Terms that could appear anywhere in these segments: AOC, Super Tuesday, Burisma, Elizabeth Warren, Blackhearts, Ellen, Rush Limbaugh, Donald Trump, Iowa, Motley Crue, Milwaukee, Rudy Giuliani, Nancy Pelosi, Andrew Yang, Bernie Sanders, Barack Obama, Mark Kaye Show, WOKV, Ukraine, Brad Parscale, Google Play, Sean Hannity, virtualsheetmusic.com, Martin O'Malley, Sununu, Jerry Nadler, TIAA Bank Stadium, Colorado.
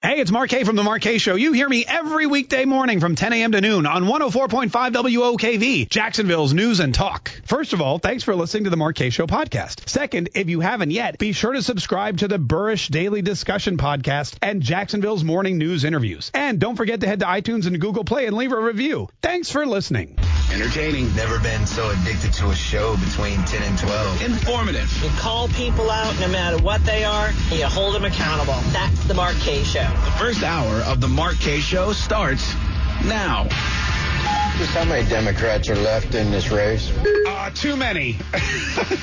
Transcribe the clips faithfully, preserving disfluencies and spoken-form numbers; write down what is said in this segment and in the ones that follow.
Hey, it's Mark Kaye from The Mark Kaye Show. You hear me every weekday morning from ten a.m. to noon on one oh four point five W O K V, Jacksonville's news and talk. First of all, thanks for listening to The Mark Kaye Show podcast. Second, if you haven't yet, be sure to subscribe to the Burrish Daily Discussion podcast and Jacksonville's morning news interviews. And don't forget to head to iTunes and Google Play and leave a review. Thanks for listening. Entertaining. Never been so addicted to a show between ten and twelve. Informative. You call people out no matter what they are, and you hold them accountable. That's The Mark Kaye Show. The first hour of The Mark Kaye Show starts now. Just how many Democrats are left in this race? Uh, too many.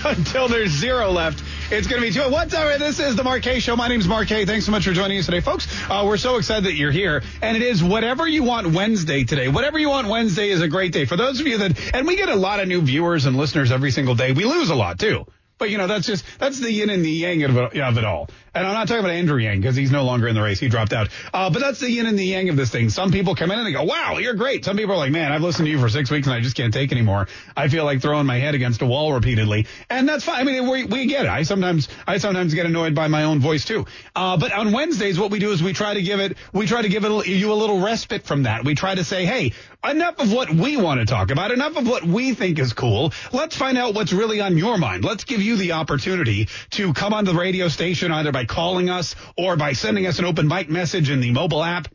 Until there's zero left. It's going to be two. What's up? This is The Mark Kaye Show. My name's Mark Kaye. Thanks so much for joining us today, folks. Uh, we're so excited that you're here. And it is Whatever You Want Wednesday today. Whatever You Want Wednesday is a great day. For those of you that, and we get a lot of new viewers and listeners every single day. We lose a lot, too. But, you know, that's just, that's the yin and the yang of it, of it all. And I'm not talking about Andrew Yang because he's no longer in the race. He dropped out. Uh, but that's the yin and the yang of this thing. Some people come in and they go, wow, you're great. Some people are like, man, I've listened to you for six weeks and I just can't take anymore. I feel like throwing my head against a wall repeatedly. And that's fine. I mean, we, we get it. I sometimes, I sometimes get annoyed by my own voice too. Uh, but on Wednesdays, what we do is we try to give it, we try to give it, you a little respite from that. We try to say, hey, enough of what we want to talk about, enough of what we think is cool. Let's find out what's really on your mind. Let's give you the opportunity to come on the radio station either by calling us or by sending us an open mic message in the mobile app.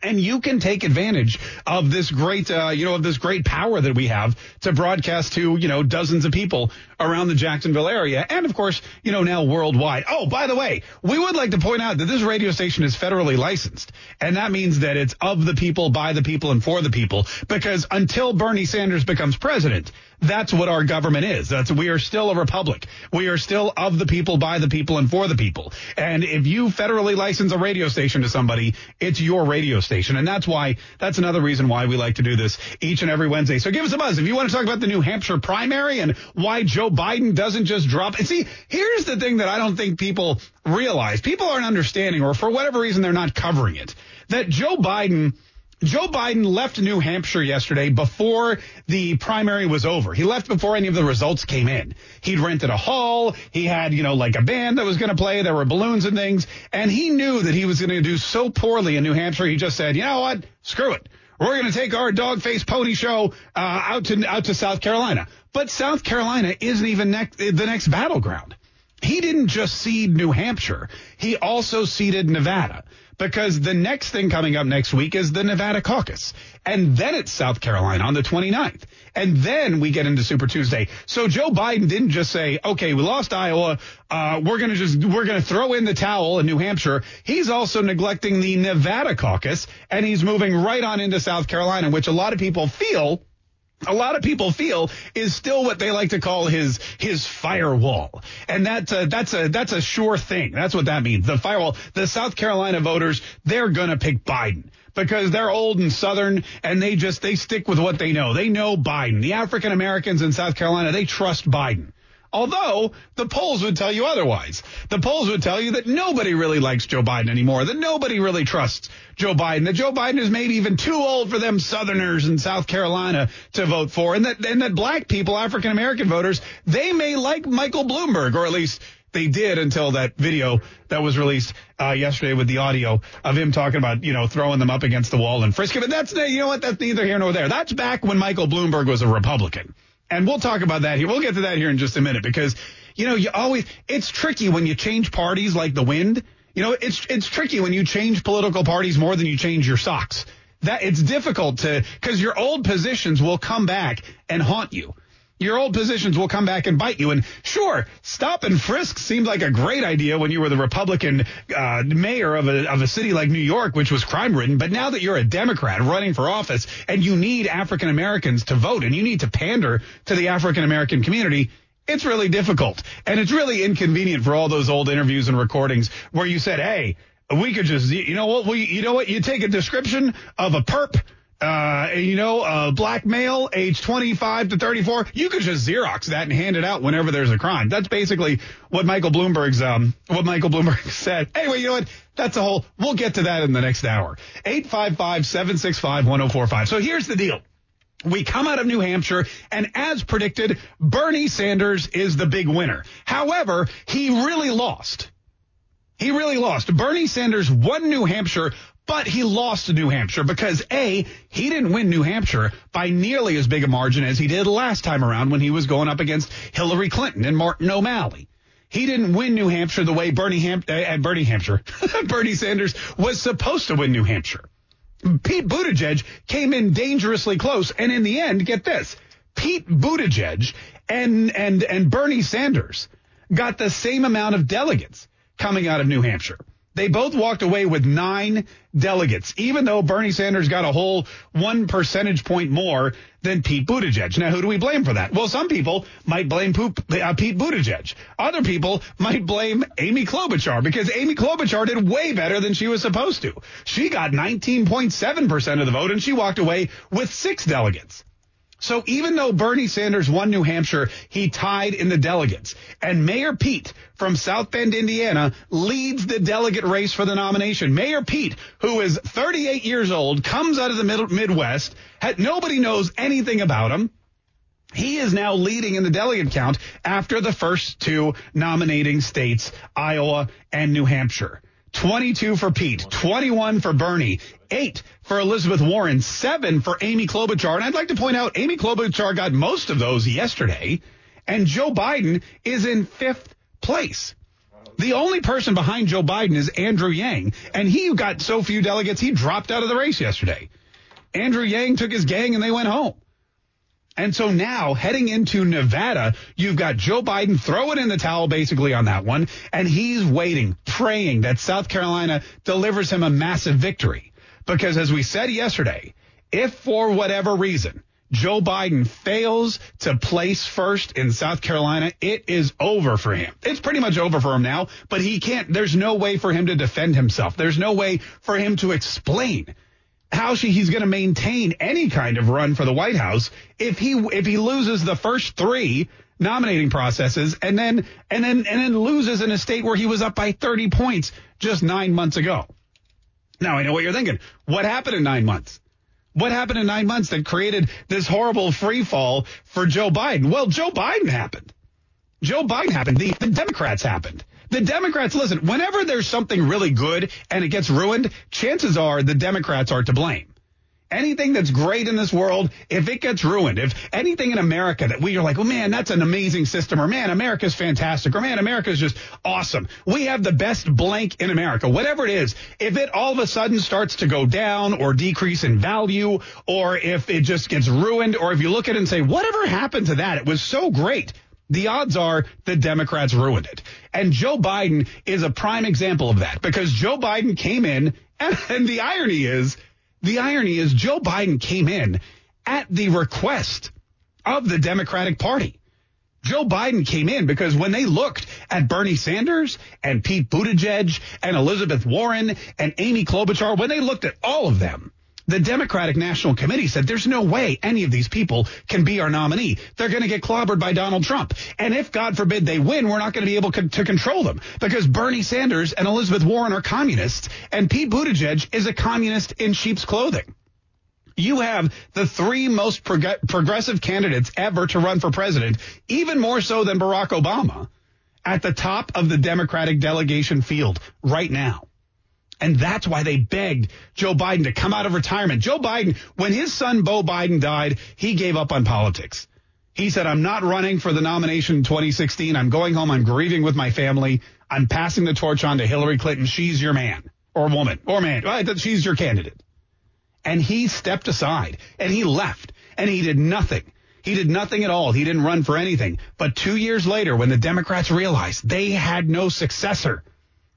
And you can take advantage of this great, uh, you know, of this great power that we have to broadcast to, you know, dozens of people around the Jacksonville area. And, of course, you know, now worldwide. Oh, by the way, we would like to point out that this radio station is federally licensed. And that means that it's of the people, by the people, and for the people. Because until Bernie Sanders becomes president, that's what our government is. That's, we are still a republic. We are still of the people, by the people, and for the people. And if you federally license a radio station to somebody, it's your radio station. And that's why, that's another reason why we like to do this each and every Wednesday. So give us a buzz if you want to talk about the New Hampshire primary and why Joe Biden doesn't just drop. And see, here's the thing that I don't think people realize. People aren't understanding, or for whatever reason, they're not covering it, that Joe Biden Joe Biden left New Hampshire yesterday before the primary was over. He left before any of the results came in. He'd rented a hall. He had, you know, like a band that was going to play. There were balloons and things. And he knew that he was going to do so poorly in New Hampshire. He just said, you know what? Screw it. We're going to take our dog-faced pony show uh, out to out to South Carolina. But South Carolina isn't even ne- the next battleground. He didn't just cede New Hampshire. He also ceded Nevada. Because the next thing coming up next week is the Nevada caucus. And then it's South Carolina on the twenty-ninth. And then we get into Super Tuesday. So Joe Biden didn't just say, okay, we lost Iowa. Uh, we're going to just we're going to throw in the towel in New Hampshire. He's also neglecting the Nevada caucus, and he's moving right on into South Carolina, which a lot of people feel. A lot of people feel is still what they like to call his his firewall. And that's a, that's a that's a sure thing. That's what that means. The firewall. The South Carolina voters, they're going to pick Biden because they're old and Southern and they just they stick with what they know. They know Biden. The African Americans in South Carolina, they trust Biden. Although the polls would tell you otherwise. The polls would tell you that nobody really likes Joe Biden anymore, that nobody really trusts Joe Biden, that Joe Biden is maybe even too old for them Southerners in South Carolina to vote for, and that and that black people, African-American voters, they may like Michael Bloomberg, or at least they did until that video that was released uh, yesterday with the audio of him talking about, you know, throwing them up against the wall and frisking. But that's, you know what, that's neither here nor there. That's back when Michael Bloomberg was a Republican. And we'll talk about that here. We'll get to that here in just a minute because, you know, you always it's tricky when you change parties like the wind. You know, it's it's tricky when you change political parties more than you change your socks. That it's difficult to because your old positions will come back and haunt you. Your old positions will come back and bite you. And sure, stop and frisk seemed like a great idea when you were the Republican uh, mayor of a, of a city like New York, which was crime-ridden. But now that you're a Democrat running for office and you need African-Americans to vote and you need to pander to the African-American community, it's really difficult. And it's really inconvenient for all those old interviews and recordings where you said, hey, we could just, you know what, we, you know what, you take a description of a perp, uh, you know, uh, black male, age twenty-five to thirty-four, you could just Xerox that and hand it out whenever there's a crime. That's basically what Michael Bloomberg's, um, what Michael Bloomberg said. Anyway, you know what? That's a whole, we'll get to that in the next hour. eight five five, seven six five, one oh four five. So here's the deal. We come out of New Hampshire, and as predicted, Bernie Sanders is the big winner. However, he really lost. He really lost. Bernie Sanders won New Hampshire, but he lost to New Hampshire because, A, he didn't win New Hampshire by nearly as big a margin as he did last time around when he was going up against Hillary Clinton and Martin O'Malley. He didn't win New Hampshire the way Bernie Ham- uh, Bernie Hampshire, Bernie Sanders was supposed to win New Hampshire. Pete Buttigieg came in dangerously close, and in the end, get this, Pete Buttigieg and and and Bernie Sanders got the same amount of delegates coming out of New Hampshire. They both walked away with nine delegates, even though Bernie Sanders got a whole one percentage point more than Pete Buttigieg. Now, who do we blame for that? Well, some people might blame Pete Buttigieg. Other people might blame Amy Klobuchar because Amy Klobuchar did way better than she was supposed to. She got nineteen point seven percent of the vote, and she walked away with six delegates. So even though Bernie Sanders won New Hampshire, he tied in the delegates. And Mayor Pete from South Bend, Indiana, leads the delegate race for the nomination. Mayor Pete, who is thirty-eight years old, comes out of the mid- Midwest. Had, nobody knows anything about him. He is now leading in the delegate count after the first two nominating states, Iowa and New Hampshire. twenty-two for Pete, twenty-one for Bernie, eight for Elizabeth Warren, seven for Amy Klobuchar. And I'd like to point out Amy Klobuchar got most of those yesterday, and Joe Biden is in fifth place. The only person behind Joe Biden is Andrew Yang, and he got so few delegates, he dropped out of the race yesterday. Andrew Yang took his gang, and they went home. And so now, heading into Nevada, you've got Joe Biden throwing in the towel basically on that one, and he's waiting, praying that South Carolina delivers him a massive victory. Because as we said yesterday, if for whatever reason Joe Biden fails to place first in South Carolina, it is over for him. It's pretty much over for him now, but he can't. There's no way for him to defend himself. There's no way for him to explain how she, he's going to maintain any kind of run for the White House if he if he loses the first three nominating processes and then and then and then loses in a state where he was up by thirty points just nine months ago. Now, I know what you're thinking. What happened in nine months? What happened in nine months that created this horrible free fall for Joe Biden? Well, Joe Biden happened. Joe Biden happened. The, the Democrats happened. The Democrats, listen, whenever there's something really good and it gets ruined, chances are the Democrats are to blame. Anything that's great in this world, if it gets ruined, if anything in America that we are like, oh, man, that's an amazing system, or, man, America's fantastic, or, man, America's just awesome. We have the best blank in America. Whatever it is, if it all of a sudden starts to go down or decrease in value, or if it just gets ruined, or if you look at it and say, whatever happened to that? It was so great. The odds are the Democrats ruined it. And Joe Biden is a prime example of that because Joe Biden came in and, and the irony is, the irony is Joe Biden came in at the request of the Democratic Party. Joe Biden came in because when they looked at Bernie Sanders and Pete Buttigieg and Elizabeth Warren and Amy Klobuchar, when they looked at all of them, the Democratic National Committee said there's no way any of these people can be our nominee. They're going to get clobbered by Donald Trump. And if, God forbid, they win, we're not going to be able co- to control them because Bernie Sanders and Elizabeth Warren are communists and Pete Buttigieg is a communist in sheep's clothing. You have the three most prog- progressive candidates ever to run for president, even more so than Barack Obama, at the top of the Democratic delegation field right now. And that's why they begged Joe Biden to come out of retirement. Joe Biden, when his son, Beau Biden, died, he gave up on politics. He said, I'm not running for the nomination in twenty sixteen. I'm going home. I'm grieving with my family. I'm passing the torch on to Hillary Clinton. She's your man or woman or man. She's your candidate. And he stepped aside and he left and he did nothing. He did nothing at all. He didn't run for anything. But two years later, when the Democrats realized they had no successor,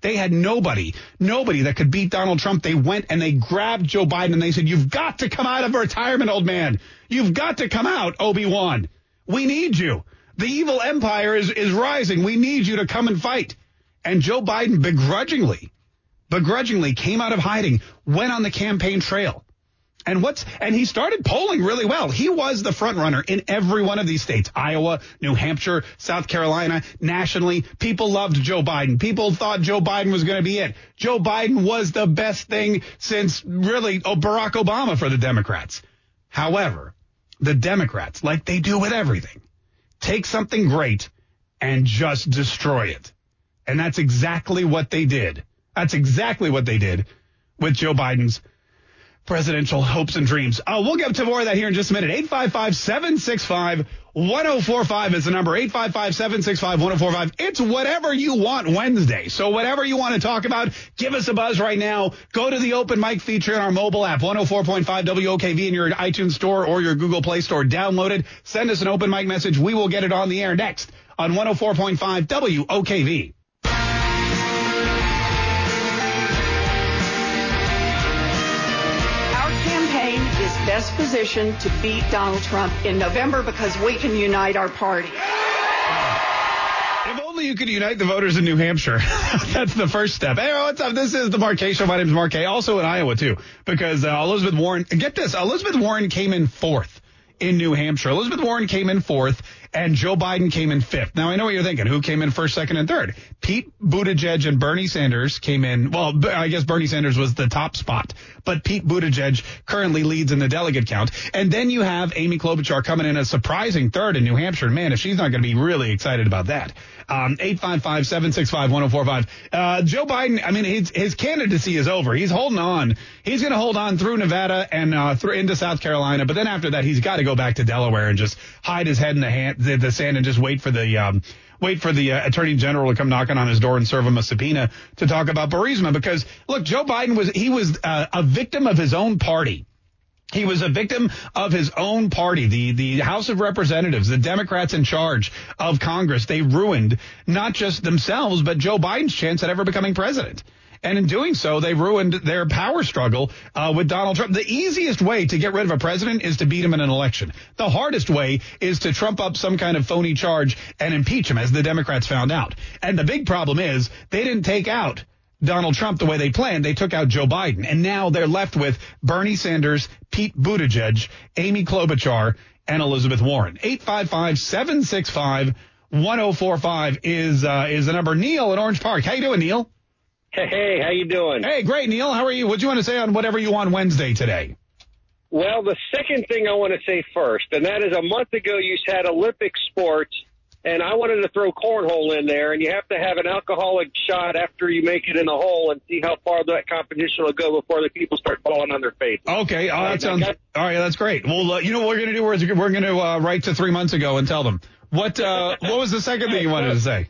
they had nobody, nobody that could beat Donald Trump. They went and they grabbed Joe Biden and they said, you've got to come out of retirement, old man. You've got to come out, Obi-Wan. We need you. The evil empire is, is rising. We need you to come and fight. And Joe Biden begrudgingly, begrudgingly came out of hiding, went on the campaign trail. And what's and he started polling really well. He was the front runner in every one of these states, Iowa, New Hampshire, South Carolina, nationally. People loved Joe Biden. People thought Joe Biden was going to be it. Joe Biden was the best thing since really oh, Barack Obama for the Democrats. However, the Democrats, like they do with everything, take something great and just destroy it. And that's exactly what they did. That's exactly what they did with Joe Biden's presidential hopes and dreams. Uh, we'll get to more of that here in just a minute. eight five five, seven six five, one oh four five is the number. eight five five, seven six five, one oh four five. It's whatever you want Wednesday. So whatever you want to talk about, give us a buzz right now. Go to the open mic feature in our mobile app, one oh four point five W O K V in your iTunes store or your Google Play store. Download it. Send us an open mic message. We will get it on the air next on one oh four point five W O K V. Best position to beat Donald Trump in November because we can unite our party. If only you could unite the voters in New Hampshire. That's the first step. Hey, what's up? This is the Mark Kaye Show. My name is Mark Kaye. Also in Iowa, too, because uh, Elizabeth Warren, get this, Elizabeth Warren came in fourth in New Hampshire. Elizabeth Warren came in fourth, and Joe Biden came in fifth. Now, I know what you're thinking. Who came in first, second, and third? Pete Buttigieg and Bernie Sanders came in. Well, I guess Bernie Sanders was the top spot, but Pete Buttigieg currently leads in the delegate count. And then you have Amy Klobuchar coming in a surprising third in New Hampshire. Man, if she's not going to be really excited about that. Um, eight five five, seven six five, one oh four five. Uh, Joe Biden, I mean, his, his candidacy is over. He's holding on. He's going to hold on through Nevada and uh, through into South Carolina. But then after that, he's got to go back to Delaware and just hide his head in the hand. The, the sand and just wait for the um, wait for the uh, attorney general to come knocking on his door and serve him a subpoena to talk about Burisma. Because, look, Joe Biden was he was uh, a victim of his own party. He was a victim of his own party, the the House of Representatives, the Democrats in charge of Congress. They ruined not just themselves, but Joe Biden's chance at ever becoming president. And in doing so, they ruined their power struggle uh, with Donald Trump. The easiest way to get rid of a president is to beat him in an election. The hardest way is to trump up some kind of phony charge and impeach him, as the Democrats found out. And the big problem is they didn't take out Donald Trump the way they planned. They took out Joe Biden. And now they're left with Bernie Sanders, Pete Buttigieg, Amy Klobuchar, and Elizabeth Warren. eight five five, seven six five, one oh four five is, uh, is the number. Neil in Orange Park. How you doing, Neil? Hey, how you doing? Hey, great, Neil. How are you? What do you want to say on whatever you want Wednesday today? Well, the second thing I want to say first, and that is a month ago you had Olympic sports, and I wanted to throw cornhole in there, and you have to have an alcoholic shot after you make it in the hole and see how far that competition will go before the people start falling on their faces. Okay, oh, that sounds all right. That's great. Well, uh, you know what we're going to do? We're, we're going to uh, write to three months ago and tell them. What, uh, what was the second thing you wanted to say?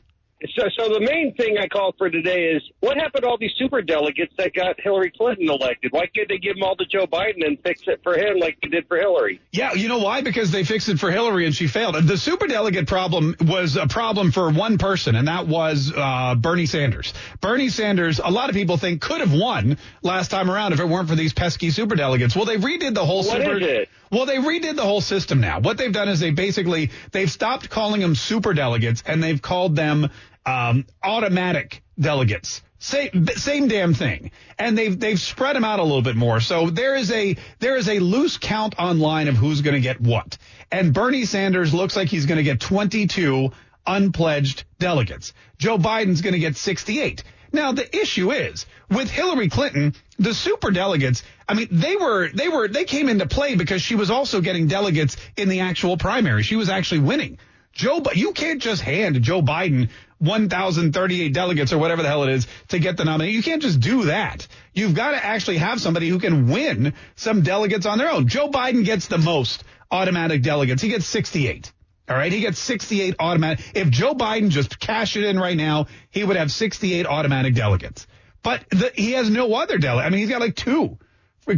So, so the main thing I called for today is, what happened to all these superdelegates that got Hillary Clinton elected? Why can't they give them all to Joe Biden and fix it for him like they did for Hillary? Yeah, you know why? Because they fixed it for Hillary and she failed. The superdelegate problem was a problem for one person, and that was uh, Bernie Sanders. Bernie Sanders, a lot of people think, could have won last time around if it weren't for these pesky superdelegates. Well, they redid the whole what super- is it? Well, they redid the whole system now. What they've done is they basically they've stopped calling them superdelegates, and they've called them um, automatic delegates. Same, same damn thing. And they've they've spread them out a little bit more. So there is a there is a loose count online of who's going to get what. And Bernie Sanders looks like he's going to get twenty-two unpledged delegates. Joe Biden's going to get sixty-eight. Now, the issue is with Hillary Clinton, the superdelegates, I mean, they were they were they came into play because she was also getting delegates in the actual primary. She was actually winning. Joe, you can't just hand Joe Biden one thousand thirty-eight delegates or whatever the hell it is to get the nominee. You can't just do that. You've got to actually have somebody who can win some delegates on their own. Joe Biden gets the most automatic delegates. He gets sixty-eight. All right. He gets sixty-eight automatic. If Joe Biden just cashed it in right now, he would have sixty-eight automatic delegates. But the, he has no other delegate. I mean, he's got like two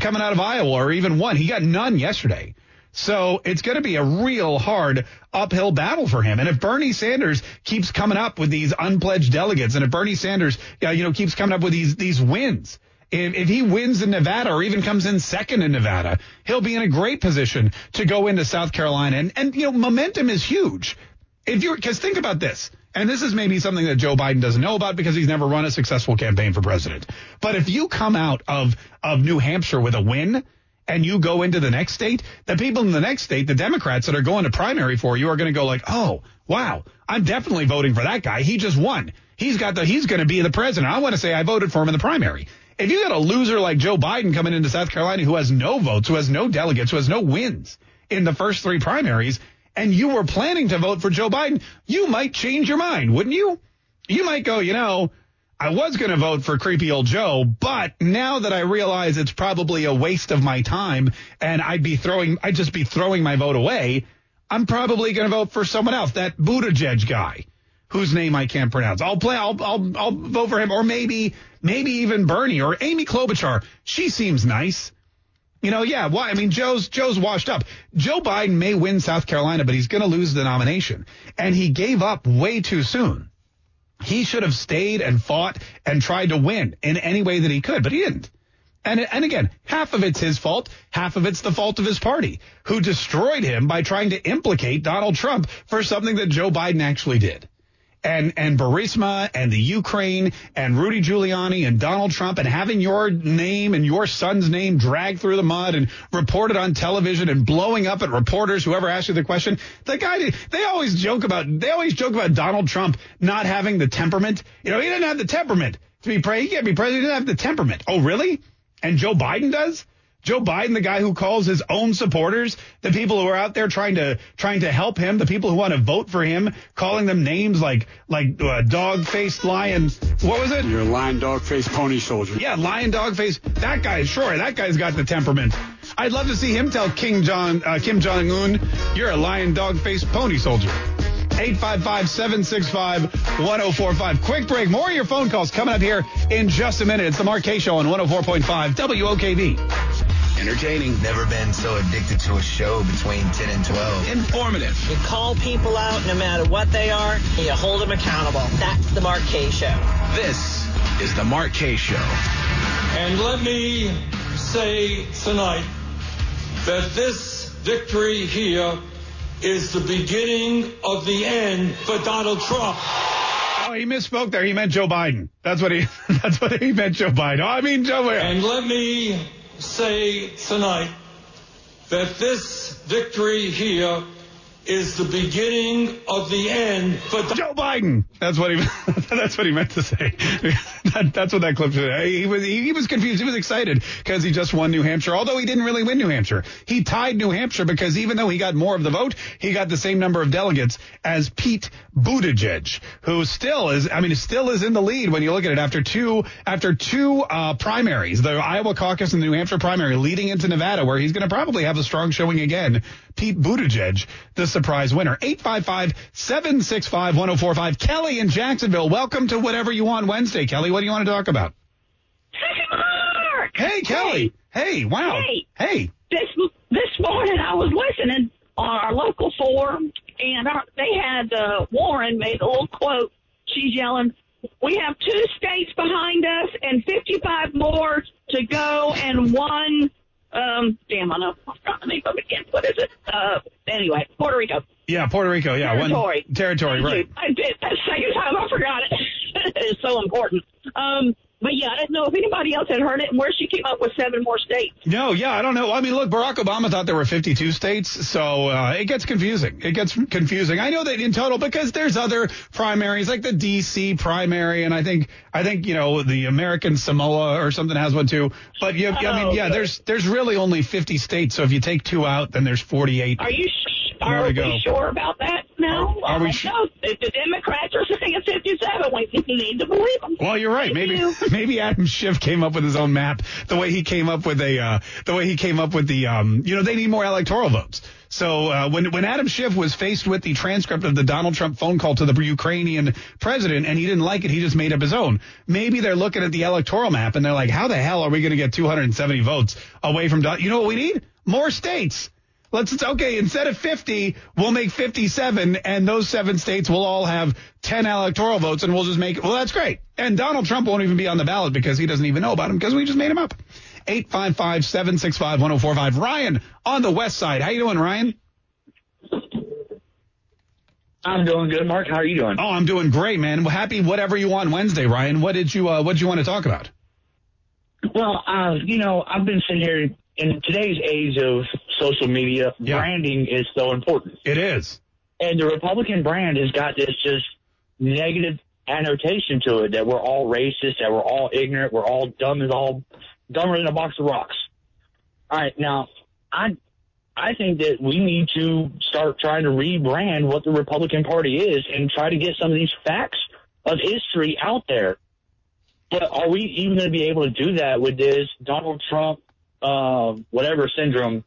coming out of Iowa or even one. He got none yesterday. So it's going to be a real hard uphill battle for him. And if Bernie Sanders keeps coming up with these unpledged delegates, and if Bernie Sanders, you know, keeps coming up with these these wins. If, if he wins in Nevada or even comes in second in Nevada, he'll be in a great position to go into South Carolina. And, and you know, momentum is huge. If you're because think about this. And this is maybe something that Joe Biden doesn't know about because he's never run a successful campaign for president. But if you come out of, of New Hampshire with a win and you go into the next state, the people in the next state, the Democrats that are going to primary for you are going to go like, oh, wow, I'm definitely voting for that guy. He just won. He's got the he's going to be the president. I want to say I voted for him in the primary. If you got a loser like Joe Biden coming into South Carolina who has no votes, who has no delegates, who has no wins in the first three primaries, and you were planning to vote for Joe Biden, you might change your mind, wouldn't you? You might go, you know, I was going to vote for creepy old Joe, but now that I realize it's probably a waste of my time and I'd be throwing, I'd just be throwing my vote away, I'm probably going to vote for someone else, that Buttigieg guy whose name I can't pronounce. I'll play, I'll, I'll, I'll vote for him, or maybe, maybe even Bernie or Amy Klobuchar. She seems nice. You know, yeah, why? I mean, Joe's Joe's washed up. Joe Biden may win South Carolina, but he's going to lose the nomination. And he gave up way too soon. He should have stayed and fought and tried to win in any way that he could, but he didn't. And, and again, half of it's his fault. Half of it's the fault of his party, who destroyed him by trying to implicate Donald Trump for something that Joe Biden actually did. And and Burisma and the Ukraine and Rudy Giuliani and Donald Trump and having your name and your son's name dragged through the mud and reported on television and blowing up at reporters, whoever asked you the question. The guy, they always joke about, they always joke about Donald Trump not having the temperament. You know, he didn't have the temperament to be president. He can't be president. He didn't have the temperament. Oh, really? And Joe Biden does? Joe Biden, the guy who calls his own supporters, the people who are out there trying to trying to help him, the people who want to vote for him, calling them names like like uh, dog-faced lion. What was it? You're a lion, dog-faced pony soldier. Yeah, lion, dog-faced. That guy, sure, that guy's got the temperament. I'd love to see him tell King John, uh, Kim Jong-un, you're a lion, dog-faced pony soldier. eight five five, seven six five, one oh four five. Quick break. More of your phone calls coming up here in just a minute. It's the Mark Kaye Show on one oh four point five W O K V. Entertaining. Never been so addicted to a show between ten and twelve. Informative. You call people out no matter what they are, and you hold them accountable. That's the Mark Kaye Show. This is the Mark Kaye Show. And let me say tonight that this victory here is the beginning of the end for Donald Trump. Oh, he misspoke there. He meant Joe Biden. That's what he that's what he meant, Joe Biden. Oh, I mean Joe. And let me say tonight that this victory here is the beginning of the end for Don- Joe Biden. That's what he that's what he meant to say. that, that's what that clip said. He was he, he was confused. He was excited because he just won New Hampshire, although he didn't really win New Hampshire. He tied New Hampshire because even though he got more of the vote, he got the same number of delegates as Pete Buttigieg, who still is I mean still is in the lead when you look at it after two after two uh, primaries, the Iowa caucus and the New Hampshire primary leading into Nevada, where he's going to probably have a strong showing again. Pete Buttigieg, the surprise winner. eight five five, seven six five, one oh four five. Kelly in Jacksonville, welcome to Whatever You Want Wednesday. Kelly, what do you want to talk about? Mark. Hey, Kelly. Hey, hey wow. Hey. hey. This this morning I was listening on our local forum, and our, they had uh, Warren made a little quote. She's yelling, we have two states behind us and fifty-five more to go and one Um, damn, I know. I forgot the name of it again. What is it? Uh, anyway, Puerto Rico. Yeah, Puerto Rico. Yeah, territory. One territory, right? I did at the same time. I forgot it. It's so important. Um, but yeah, I didn't know if anybody else had heard it and where she came up with seven more states. No, yeah, I don't know. I mean, look, Barack Obama thought there were fifty-two states, so uh, it gets confusing. It gets confusing. I know that in total because there's other primaries like the D C primary, and I think I think you know the American Samoa or something has one too. But you, I mean, yeah, there's there's really only fifty states. So if you take two out, then there's forty-eight. Are you sh- are we go. sure about that now? Are, are we? Sh- no, if the Democrats are saying it's fifty-seven, we need to believe them. Well, you're right. Maybe. Maybe Adam Schiff came up with his own map. The way he came up with a, uh, the way he came up with the, um, you know, they need more electoral votes. So uh, when when Adam Schiff was faced with the transcript of the Donald Trump phone call to the Ukrainian president and he didn't like it, he just made up his own. Maybe they're looking at the electoral map and they're like, how the hell are we going to get two hundred seventy votes away from Donald? You know what we need? More states. Let's, it's okay, instead of fifty, we'll make fifty-seven, and those seven states will all have ten electoral votes, and we'll just make, well, that's great. And Donald Trump won't even be on the ballot because he doesn't even know about him because we just made him up. eight five five, seven six five, one oh four five. Ryan on the west side. How you doing, Ryan? I'm doing good, Mark. How are you doing? Oh, I'm doing great, man. Well, happy whatever you want Wednesday, Ryan. What did you uh, what did you want to talk about? Well, uh, you know, I've been sitting here in today's age of social media. Yeah. Branding is so important. It is. And the Republican brand has got this just negative annotation to it that we're all racist, that we're all ignorant, we're all dumb as all dumber than a box of rocks. All right, now I. I think that we need to start trying to rebrand what the Republican Party is and try to get some of these facts of history out there. But are we even going to be able to do that with this Donald Trump, uh, whatever syndrome,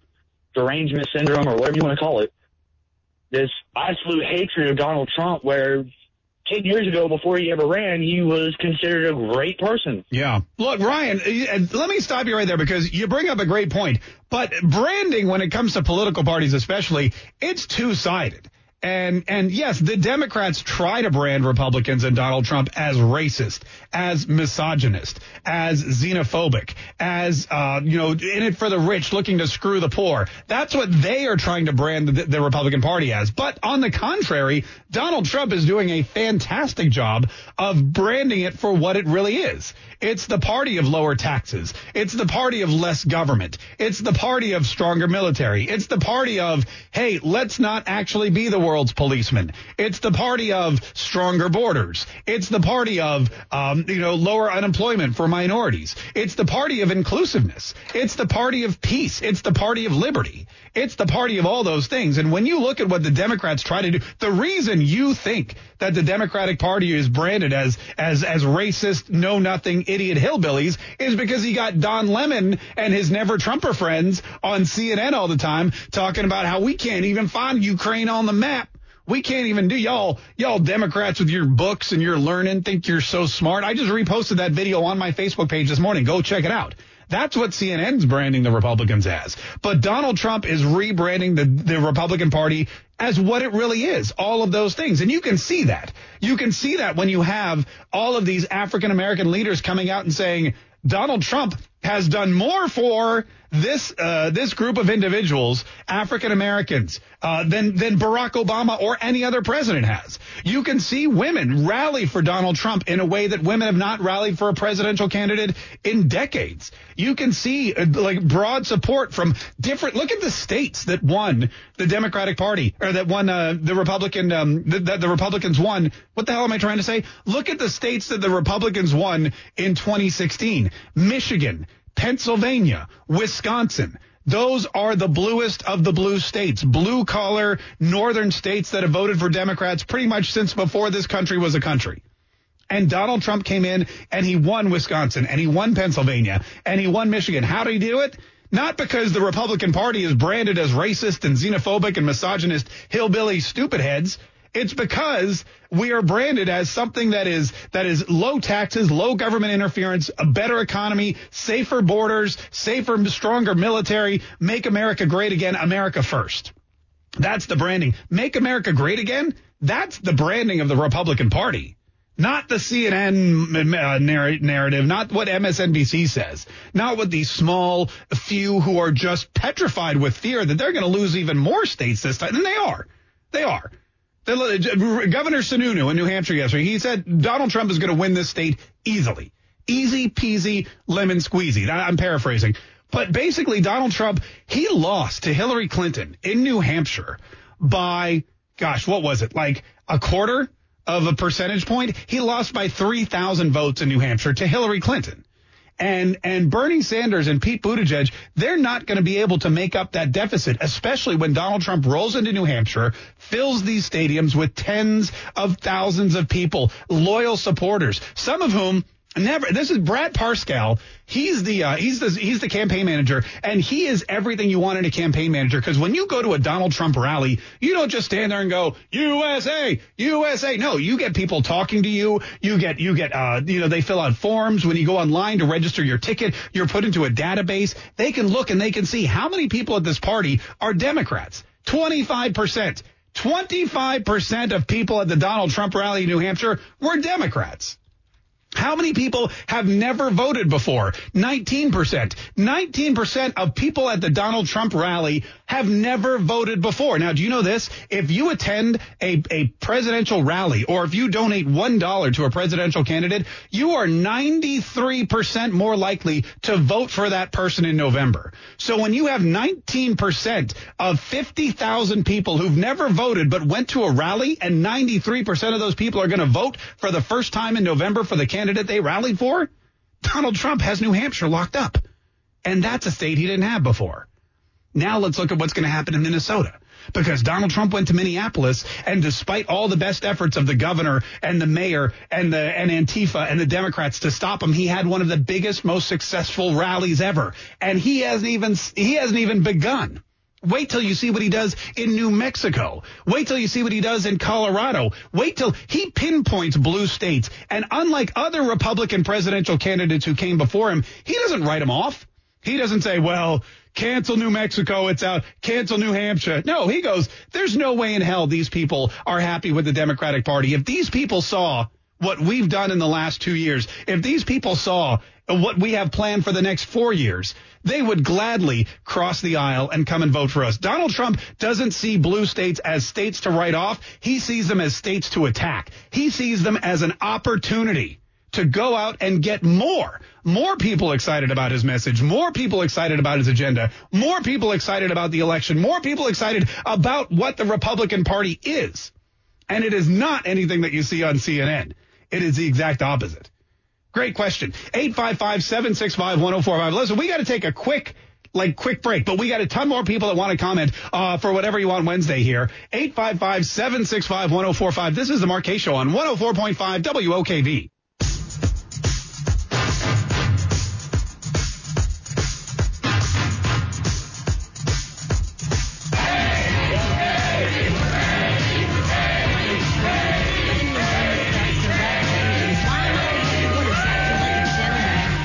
derangement syndrome, or whatever you want to call it, this absolute hatred of Donald Trump where ten years ago, before he ever ran, he was considered a great person. Yeah. Look, Ryan, let me stop you right there because you bring up a great point. But branding, when it comes to political parties especially, it's two-sided. And and yes, the Democrats try to brand Republicans and Donald Trump as racist, as misogynist, as xenophobic, as, uh, you know, in it for the rich, looking to screw the poor. That's what they are trying to brand the, the Republican Party as. But on the contrary, Donald Trump is doing a fantastic job of branding it for what it really is. It's the party of lower taxes. It's the party of less government. It's the party of stronger military. It's the party of, hey, let's not actually be the world. world's policeman. It's the party of stronger borders. It's the party of, um, you know, lower unemployment for minorities. It's the party of inclusiveness. It's the party of peace. It's the party of liberty. It's the party of all those things. And when you look at what the Democrats try to do, the reason you think that the Democratic Party is branded as as as racist, know-nothing, idiot hillbillies is because he got Don Lemon and his never-Trumper friends on C N N all the time talking about how we can't even find Ukraine on the map. We can't even do y'all. Y'all Democrats with your books and your learning think you're so smart. I just reposted that video on my Facebook page this morning. Go check it out. That's what C N N's branding the Republicans as. But Donald Trump is rebranding the, the Republican Party as what it really is, all of those things. And you can see that. You can see that when you have all of these African-American leaders coming out and saying, Donald Trump has done more for this uh, this group of individuals, African-Americans, uh, than, than Barack Obama or any other president has. You can see women rally for Donald Trump in a way that women have not rallied for a presidential candidate in decades. You can see uh, like broad support from different – look at the states that won the Democratic Party – or that won uh, the Republican um, – that the, the Republicans won. What the hell am I trying to say? Look at the states that the Republicans won in twenty sixteen. Michigan, Pennsylvania, Wisconsin. Those are the bluest of the blue states, blue-collar northern states that have voted for Democrats pretty much since before this country was a country. And Donald Trump came in and he won Wisconsin and he won Pennsylvania and he won Michigan. How did he do it? Not because the Republican Party is branded as racist and xenophobic and misogynist hillbilly stupid heads. It's because we are branded as something that is that is low taxes, low government interference, a better economy, safer borders, safer, stronger military, make America great again, America first. That's the branding. Make America great again? That's the branding of the Republican Party. Not the C N N narrative, not what M S N B C says, not what these small few who are just petrified with fear that they're going to lose even more states this time. And they are. They are. Governor Sununu in New Hampshire yesterday, he said Donald Trump is going to win this state easily. Easy peasy lemon squeezy. I'm paraphrasing. But basically, Donald Trump, he lost to Hillary Clinton in New Hampshire by, gosh, what was it? Like a quarter of a percentage point? He lost by three thousand votes in New Hampshire to Hillary Clinton. And and Bernie Sanders and Pete Buttigieg, they're not going to be able to make up that deficit, especially when Donald Trump rolls into New Hampshire, fills these stadiums with tens of thousands of people, loyal supporters, some of whom never. This is Brad Parscale. He's the uh, he's the he's the campaign manager, and he is everything you want in a campaign manager. Because when you go to a Donald Trump rally, you don't just stand there and go U S A, U S A. No, you get people talking to you. You get you get uh, you know, they fill out forms when you go online to register your ticket. You're put into a database. They can look and they can see how many people at this party are Democrats. twenty-five percent, twenty-five percent of people at the Donald Trump rally in New Hampshire were Democrats. How many people have never voted before? nineteen percent. nineteen percent of people at the Donald Trump rally have never voted before. Now, do you know this? If you attend a, a presidential rally, or if you donate one dollar to a presidential candidate, you are ninety-three percent more likely to vote for that person in November. So when you have nineteen percent of fifty thousand people who've never voted but went to a rally, and ninety-three percent of those people are going to vote for the first time in November for the candidate candidate they rallied for, Donald Trump has New Hampshire locked up. And that's a state he didn't have before. Now let's look at what's going to happen in Minnesota, because Donald Trump went to Minneapolis, and despite all the best efforts of the governor and the mayor and the and Antifa and the Democrats to stop him, he had one of the biggest, most successful rallies ever. And he hasn't even he hasn't even begun. Wait till you see what he does in New Mexico. Wait till you see what he does in Colorado. Wait till he pinpoints blue states. And unlike other Republican presidential candidates who came before him, he doesn't write them off. He doesn't say, well, cancel New Mexico, it's out. Cancel New Hampshire. No, he goes, there's no way in hell these people are happy with the Democratic Party. If these people saw what we've done in the last two years, if these people saw what we have planned for the next four years, they would gladly cross the aisle and come and vote for us. Donald Trump doesn't see blue states as states to write off. He sees them as states to attack. He sees them as an opportunity to go out and get more, more people excited about his message, more people excited about his agenda, more people excited about the election, more people excited about what the Republican Party is. And it is not anything that you see on C N N. It is the exact opposite. Great question. eight five five, seven six five, one oh four five. Listen, we got to take a quick, like, quick break, but we got a ton more people that want to comment uh, for Whatever You Want Wednesday here. eight five five, seven six five, one oh four five. This is the Mark Kaye Show on one oh four point five W O K V.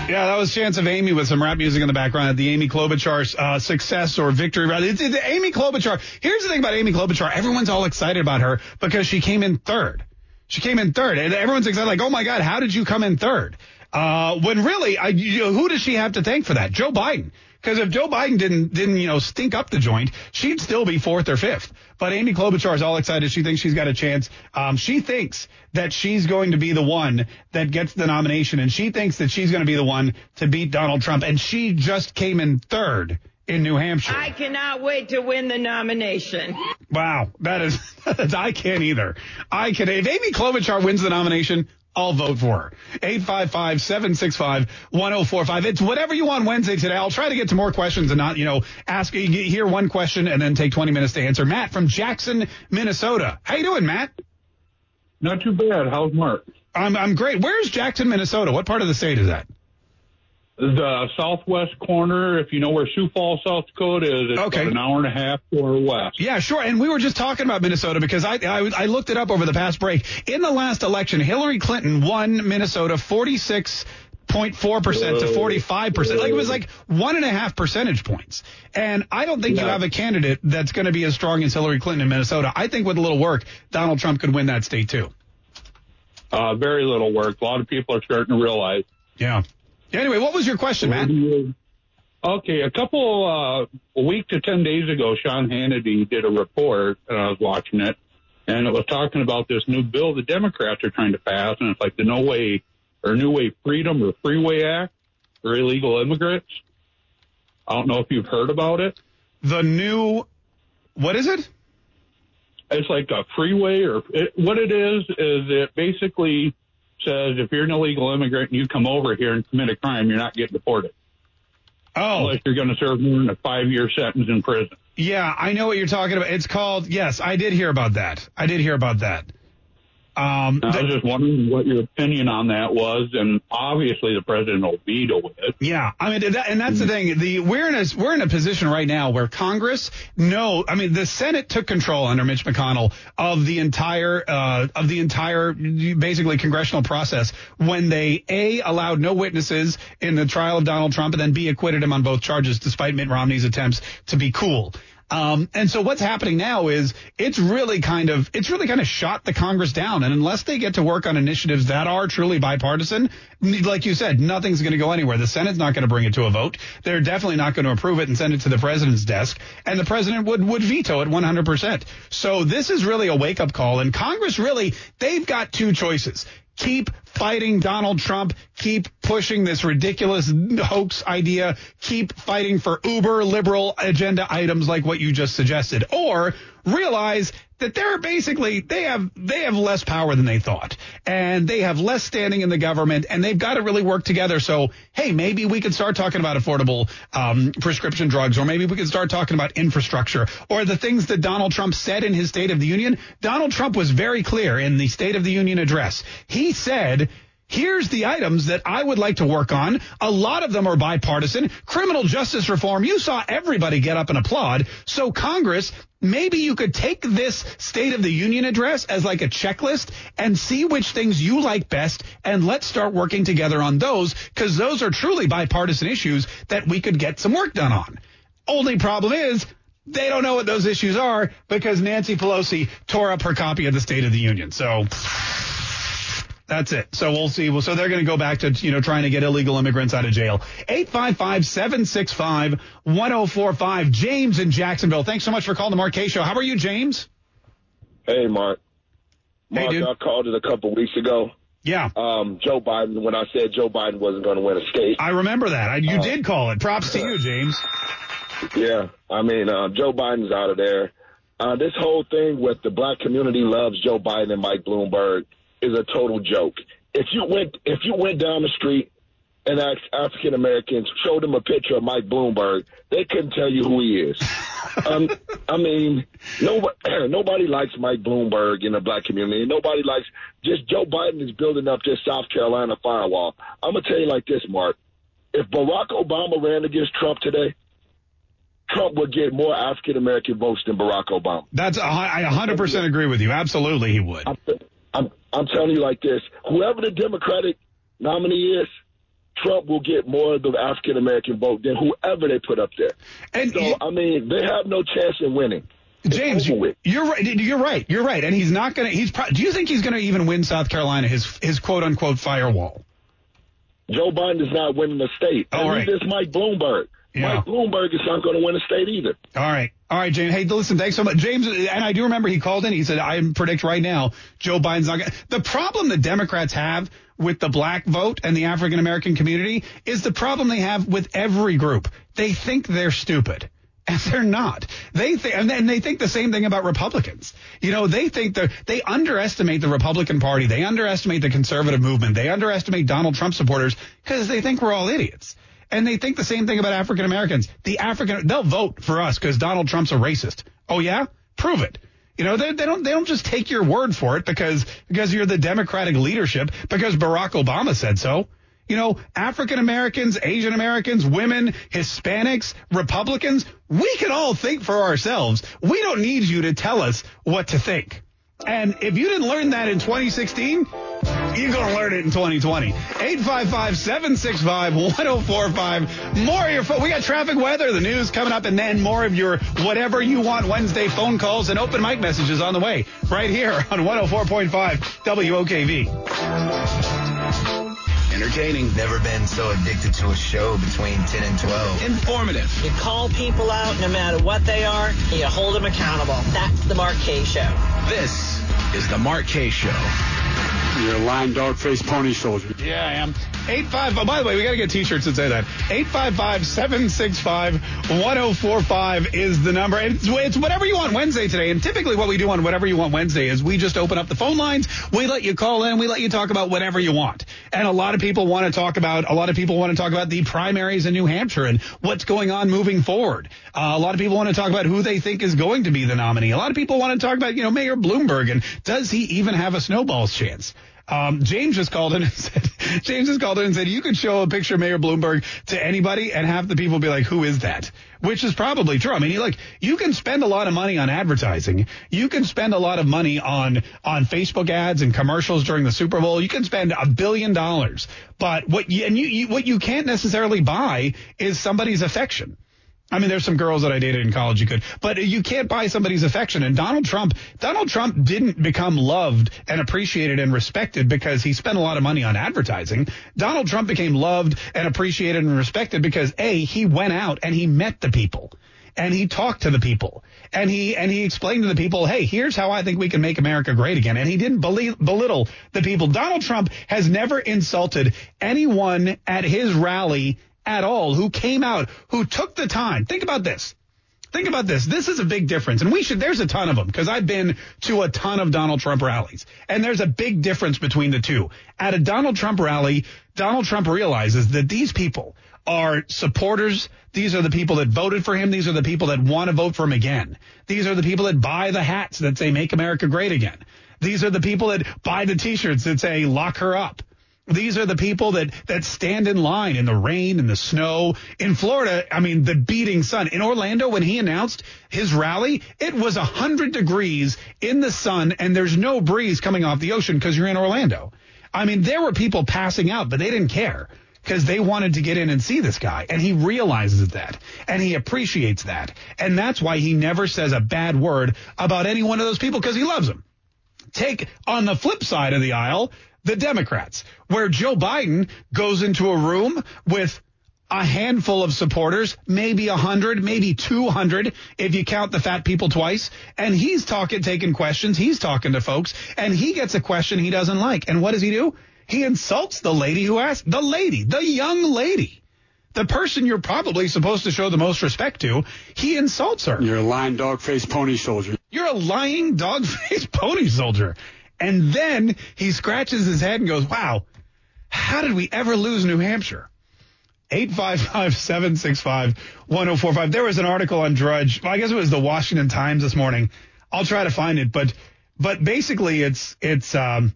Yeah, that was Chance of Amy with some rap music in the background at the Amy Klobuchar uh, success or victory rally. It's, it's Amy Klobuchar. Here's the thing about Amy Klobuchar. Everyone's all excited about her because she came in third. She came in third. And everyone's excited, like, oh, my God, how did you come in third? Uh, when really, I, you know, who does she have to thank for that? Joe Biden. Because if Joe Biden didn't, didn't, you know, stink up the joint, she'd still be fourth or fifth. But Amy Klobuchar is all excited. She thinks she's got a chance. Um, she thinks that she's going to be the one that gets the nomination, and she thinks that she's going to be the one to beat Donald Trump. And she just came in third in New Hampshire. I cannot wait to win the nomination. Wow. That is, I can't either. I can. If Amy Klobuchar wins the nomination, I'll vote for her. eight five five, seven six five, one oh four five. It's Whatever You Want Wednesday today. I'll try to get to more questions and not, you know, ask, hear one question and then take twenty minutes to answer. Matt from Jackson, Minnesota. How you doing, Matt? Not too bad. How's Mark? I'm I'm great. Where's Jackson, Minnesota? What part of the state is that? The southwest corner, if you know where Sioux Falls, South Dakota is, it's okay. About an hour and a half to our west. Yeah, sure. And we were just talking about Minnesota because I, I I looked it up over the past break. In the last election, Hillary Clinton won Minnesota forty-six point four percent to forty-five percent. Like, it was like one and a half percentage points. And I don't think yeah. you have a candidate that's going to be as strong as Hillary Clinton in Minnesota. I think with a little work, Donald Trump could win that state too. Uh, very little work. A lot of people are starting to realize. Yeah. Anyway, what was your question, man? Okay, a couple, uh, a week to ten days ago, Sean Hannity did a report, and I was watching it, and it was talking about this new bill the Democrats are trying to pass, and it's like the No Way, or New Way Freedom, or Freeway Act, for illegal immigrants. I don't know if you've heard about it. The new, what is it? It's like a freeway, or it, what it is, is it basically says if you're an illegal immigrant and you come over here and commit a crime, you're not getting deported. Oh. Unless you're going to serve more than a five-year sentence in prison. Yeah, I know what you're talking about. It's called, yes, I did hear about that. I did hear about that. Um, I was th- just wondering what your opinion on that was, and obviously the president will veto it. Yeah, I mean, that, and that's the thing. The we're in a we're in a position right now where Congress, no, I mean, the Senate took control under Mitch McConnell of the entire uh, of the entire basically congressional process when they a allowed no witnesses in the trial of Donald Trump and then b acquitted him on both charges despite Mitt Romney's attempts to be cool. Um, and so what's happening now is it's really kind of it's really kind of shot the Congress down. And unless they get to work on initiatives that are truly bipartisan, like you said, nothing's going to go anywhere. The Senate's not going to bring it to a vote. They're definitely not going to approve it and send it to the president's desk. And the president would would veto it one hundred percent. So this is really a wake up call. And Congress really, they've got two choices. Keep fighting Donald Trump. Keep pushing this ridiculous hoax idea. Keep fighting for uber liberal agenda items like what you just suggested, or realize that they're basically they have they have less power than they thought, and they have less standing in the government, and they've got to really work together. So, hey, maybe we can start talking about affordable um, prescription drugs, or maybe we can start talking about infrastructure or the things that Donald Trump said in his State of the Union. Donald Trump was very clear in the State of the Union address. He said, here's the items that I would like to work on. A lot of them are bipartisan. Criminal justice reform, you saw everybody get up and applaud. So Congress, maybe you could take this State of the Union address as like a checklist and see which things you like best, and let's start working together on those, because those are truly bipartisan issues that we could get some work done on. Only problem is, they don't know what those issues are because Nancy Pelosi tore up her copy of the State of the Union. So that's it. So we'll see. Well, so they're going to go back to, you know, trying to get illegal immigrants out of jail. eight five five, seven six five, one oh four five. James in Jacksonville. Thanks so much for calling the Mark Kaye Show. How are you, James? Hey, Mark. Mark, hey, dude. I called it a couple weeks ago. Yeah. Um, Joe Biden, when I said Joe Biden wasn't going to win a state. I remember that. I, you uh, did call it. Props to you, James. Yeah. I mean, uh, Joe Biden's out of there. Uh, this whole thing with the black community loves Joe Biden and Mike Bloomberg is a total joke. If you went if you went down the street and asked African Americans, showed them a picture of Mike Bloomberg, they couldn't tell you who he is. um, I mean, nobody nobody likes Mike Bloomberg in the black community. Nobody likes. Just Joe Biden is building up this South Carolina firewall. I'm gonna tell you like this, Mark. If Barack Obama ran against Trump today, Trump would get more African American votes than Barack Obama. That's a, I one hundred percent agree with you. Absolutely, he would. I'm, I'm, I'm telling you like this. Whoever the Democratic nominee is, Trump will get more of the African-American vote than whoever they put up there. And so, you, I mean, they have no chance in winning. It's James, you're right. You're right. You're right. And he's not going to – He's. Pro- do you think he's going to even win South Carolina, his, his quote-unquote firewall? Joe Biden is not winning the state. All right. This Mike Bloomberg. Yeah. Mike Bloomberg is not going to win a state either. All right. All right, James. Hey, listen, thanks so much. James, and I do remember he called in. He said, I predict right now Joe Biden's not going to. The problem the Democrats have with the black vote and the African-American community is the problem they have with every group. They think they're stupid. And they're not. They th- and, and they think the same thing about Republicans. You know, they think that they underestimate the Republican Party. They underestimate the conservative movement. They underestimate Donald Trump supporters because they think we're all idiots. And they think the same thing about African Americans. The African, they'll vote for us because Donald Trump's a racist. Oh yeah, prove it. You know, they, they don't they don't just take your word for it because because you're the Democratic leadership, because Barack Obama said so. You know, African Americans, Asian Americans, women, Hispanics, Republicans, we can all think for ourselves. We don't need you to tell us what to think. And if you didn't learn that in twenty sixteen, you're going to learn it in twenty twenty. eight five five, seven six five, one oh four five. More of your phone. We got traffic, weather, the news coming up, and then more of your whatever you want Wednesday phone calls and open mic messages on the way right here on one oh four point five W O K V. Entertaining. Never been so addicted to a show between ten and twelve. Informative. You call people out no matter what they are, and you hold them accountable. That's the Mark Kaye Show. This is the Mark Kaye Show. You're a lying, dog-faced pony soldier. Yeah, I am. eight five five. Oh, by the way, we got to get T-shirts that say that. eight five five, seven six five, one oh four five is the number. It's, it's whatever you want Wednesday today. And typically what we do on whatever you want Wednesday is we just open up the phone lines. We let you call in. We let you talk about whatever you want. And a lot of people want to talk about. A lot of people want to talk about the primaries in New Hampshire and what's going on moving forward. Uh, a lot of people want to talk about who they think is going to be the nominee. A lot of people want to talk about, you know, Mayor Bloomberg and does he even have a snowball's chance? Um, James just called in and said, James just called in and said, you could show a picture of Mayor Bloomberg to anybody and half the people be like, who is that? Which is probably true. I mean, like, you can spend a lot of money on advertising. You can spend a lot of money on, on Facebook ads and commercials during the Super Bowl. You can spend a billion dollars, but what you, and you, you, what you can't necessarily buy is somebody's affection. I mean, there's some girls that I dated in college you could, but you can't buy somebody's affection. And Donald Trump, Donald Trump didn't become loved and appreciated and respected because he spent a lot of money on advertising. Donald Trump became loved and appreciated and respected because, A, he went out and he met the people. And he talked to the people, and he and he explained to the people, hey, here's how I think we can make America great again. And he didn't believe, belittle the people. Donald Trump has never insulted anyone at his rally at all who came out, who took the time. Think about this. Think about this. This is a big difference. And we should there's a ton of them because I've been to a ton of Donald Trump rallies. And there's a big difference between the two. At a Donald Trump rally, Donald Trump realizes that these people are supporters. These are the people that voted for him. These are the people that want to vote for him again. These are the people that buy the hats that say make America great again. These are the people that buy the T-shirts that say lock her up. These are the people that that stand in line in the rain and the snow in Florida. I mean, the beating sun in Orlando when he announced his rally, it was one hundred degrees in the sun and there's no breeze coming off the ocean because you're in Orlando. I mean, there were people passing out, but they didn't care. Because they wanted to get in and see this guy. And he realizes that. And he appreciates that. And that's why he never says a bad word about any one of those people because he loves them. Take on the flip side of the aisle, the Democrats, where Joe Biden goes into a room with a handful of supporters, maybe one hundred, maybe two hundred, if you count the fat people twice. And he's talking, taking questions. He's talking to folks. And he gets a question he doesn't like. And what does he do? He insults the lady who asked, the lady, the young lady, the person you're probably supposed to show the most respect to. He insults her. You're a lying dog-faced pony soldier. You're a lying dog-faced pony soldier. And then he scratches his head and goes, wow, how did we ever lose New Hampshire? eight five five, seven six five, one oh four five. There was an article on Drudge. Well, I guess it was the Washington Times this morning. I'll try to find it. But but basically it's it's um.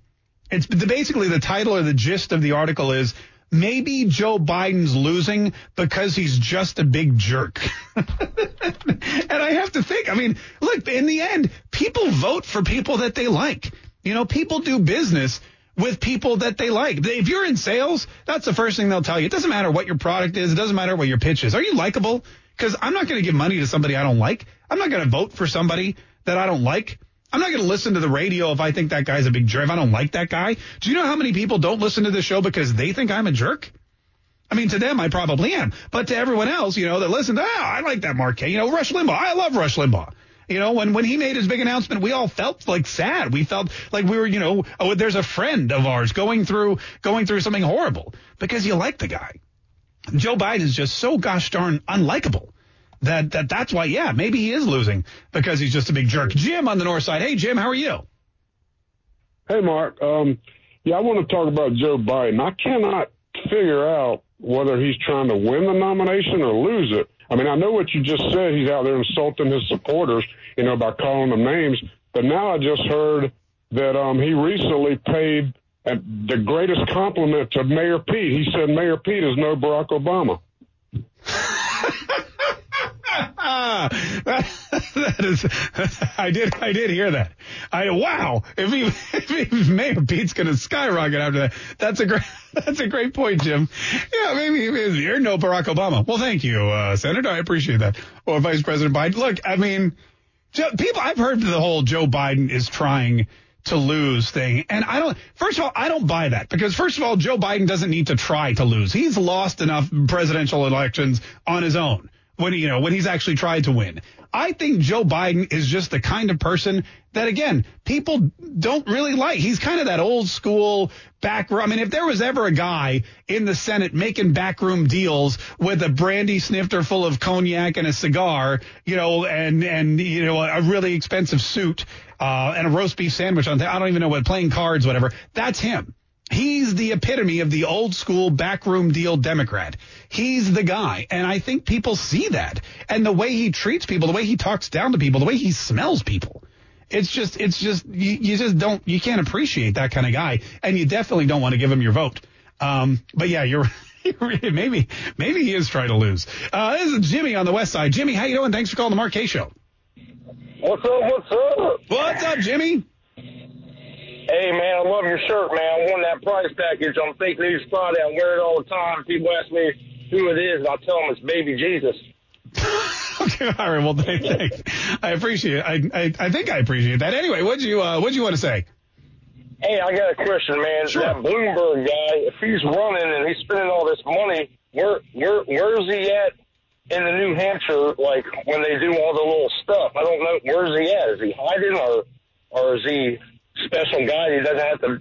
It's basically the title or the gist of the article is maybe Joe Biden's losing because he's just a big jerk. And I have to think, I mean, look, in the end, people vote for people that they like. You know, people do business with people that they like. If you're in sales, that's the first thing they'll tell you. It doesn't matter what your product is. It doesn't matter what your pitch is. Are you likable? Because I'm not going to give money to somebody I don't like. I'm not going to vote for somebody that I don't like. I'm not going to listen to the radio if I think that guy's a big jerk. If I don't like that guy, do you know how many people don't listen to the show because they think I'm a jerk? I mean, to them, I probably am. But to everyone else, you know, that listen, ah, oh, I like that Mark Kaye. You know, Rush Limbaugh. I love Rush Limbaugh. You know, when, when he made his big announcement, we all felt like sad. We felt like we were, you know, oh, there's a friend of ours going through going through something horrible because you like the guy. Joe Biden is just so gosh darn unlikable. That, that that's why, yeah, maybe he is losing because he's just a big jerk. Jim on the north side. Hey, Jim, how are you? Hey, Mark. Um, yeah, I want to talk about Joe Biden. I cannot figure out whether he's trying to win the nomination or lose it. I mean, I know what you just said. He's out there insulting his supporters, you know, by calling them names. But now I just heard that um, he recently paid the greatest compliment to Mayor Pete. He said Mayor Pete is no Barack Obama. Ah, that, that is, I did, I did hear that. I, wow, if he, if he, Mayor Pete's going to skyrocket after that. That's a great, that's a great point, Jim. Yeah, maybe, maybe you're no Barack Obama. Well, thank you, uh, Senator. I appreciate that. Or Vice President Biden. Look, I mean, people, I've heard the whole Joe Biden is trying to lose thing. And I don't, first of all, I don't buy that because first of all, Joe Biden doesn't need to try to lose. He's lost enough presidential elections on his own. When, you know, when he's actually tried to win. I think Joe Biden is just the kind of person that, again, people don't really like. He's kind of that old school backroom. I mean, if there was ever a guy in the Senate making backroom deals with a brandy snifter full of cognac and a cigar, you know, and, and you know, a really expensive suit uh, and a roast beef sandwich on there. I don't even know what, playing cards, whatever. That's him. He's the epitome of the old school backroom deal Democrat. He's the guy. And I think people see that. And the way he treats people, the way he talks down to people, the way he smells people. It's just it's just you, you just don't you can't appreciate that kind of guy. And you definitely don't want to give him your vote. Um, but, yeah, you're maybe maybe he is trying to lose. Uh, this is Jimmy on the west side. Jimmy, how you doing? Thanks for calling the Mark Kaye Show. What's up? What's up? What's up, Jimmy? Hey, man, I love your shirt, man. I won that prize package on Fake News Friday. I wear it all the time. People ask me who it is, and I tell them it's Baby Jesus. All right. Well, thanks. I appreciate it. I, I I think I appreciate that. Anyway, what'd you uh, what'd you want to say? Hey, I got a question, man. Sure. That Bloomberg guy, if he's running and he's spending all this money, where where where's he at in the New Hampshire? Like when they do all the little stuff, I don't know where's he at. Is he hiding or or is he special guy? He doesn't have to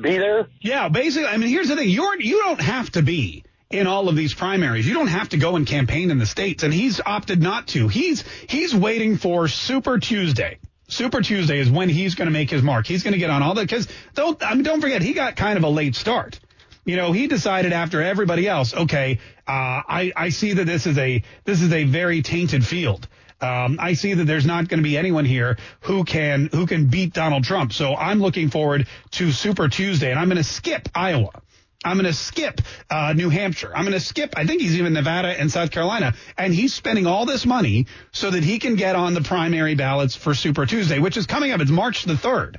be there. Yeah, basically. I mean, here's the thing: you're you don't have to be in all of these primaries. You don't have to go and campaign in the states, and he's opted not to. He's he's waiting for Super Tuesday. Super Tuesday is when he's going to make his mark. He's going to get on all that because don't I mean, don't forget he got kind of a late start. You know, he decided after everybody else. Okay, uh, I I see that this is a this is a very tainted field. Um, I see that there's not going to be anyone here who can who can beat Donald Trump. So I'm looking forward to Super Tuesday, and I'm going to skip Iowa. I'm going to skip uh, New Hampshire. I'm going to skip, I think he's even Nevada and South Carolina. And he's spending all this money so that he can get on the primary ballots for Super Tuesday, which is coming up. It's March the third.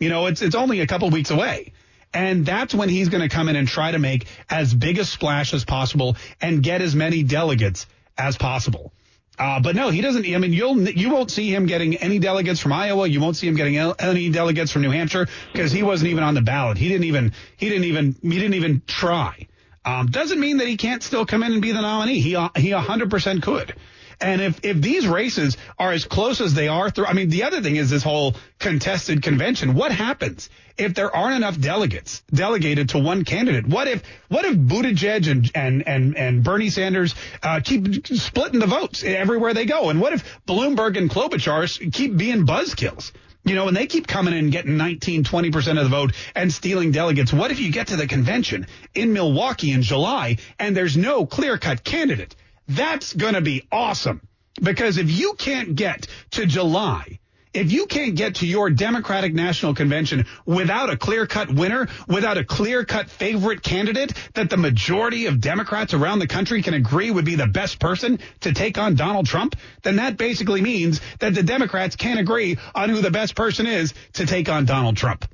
You know, it's it's only a couple weeks away. And that's when he's going to come in and try to make as big a splash as possible and get as many delegates as possible. Uh, but no, he doesn't. I mean, you'll you won't see him getting any delegates from Iowa. You won't see him getting any delegates from New Hampshire because he wasn't even on the ballot. He didn't even he didn't even he didn't even try. Um, doesn't mean that he can't still come in and be the nominee. He he one hundred percent could. And if if these races are as close as they are through, I mean, the other thing is this whole contested convention. What happens if there aren't enough delegates delegated to one candidate? What if what if Buttigieg and and and, and Bernie Sanders uh, keep splitting the votes everywhere they go? And what if Bloomberg and Klobuchar keep being buzzkills? You know, and they keep coming in and getting nineteen, twenty percent of the vote and stealing delegates. What if you get to the convention in Milwaukee in July and there's no clear-cut candidate? That's going to be awesome, because if you can't get to July, if you can't get to your Democratic National Convention without a clear-cut winner, without a clear-cut favorite candidate that the majority of Democrats around the country can agree would be the best person to take on Donald Trump, then that basically means that the Democrats can't agree on who the best person is to take on Donald Trump.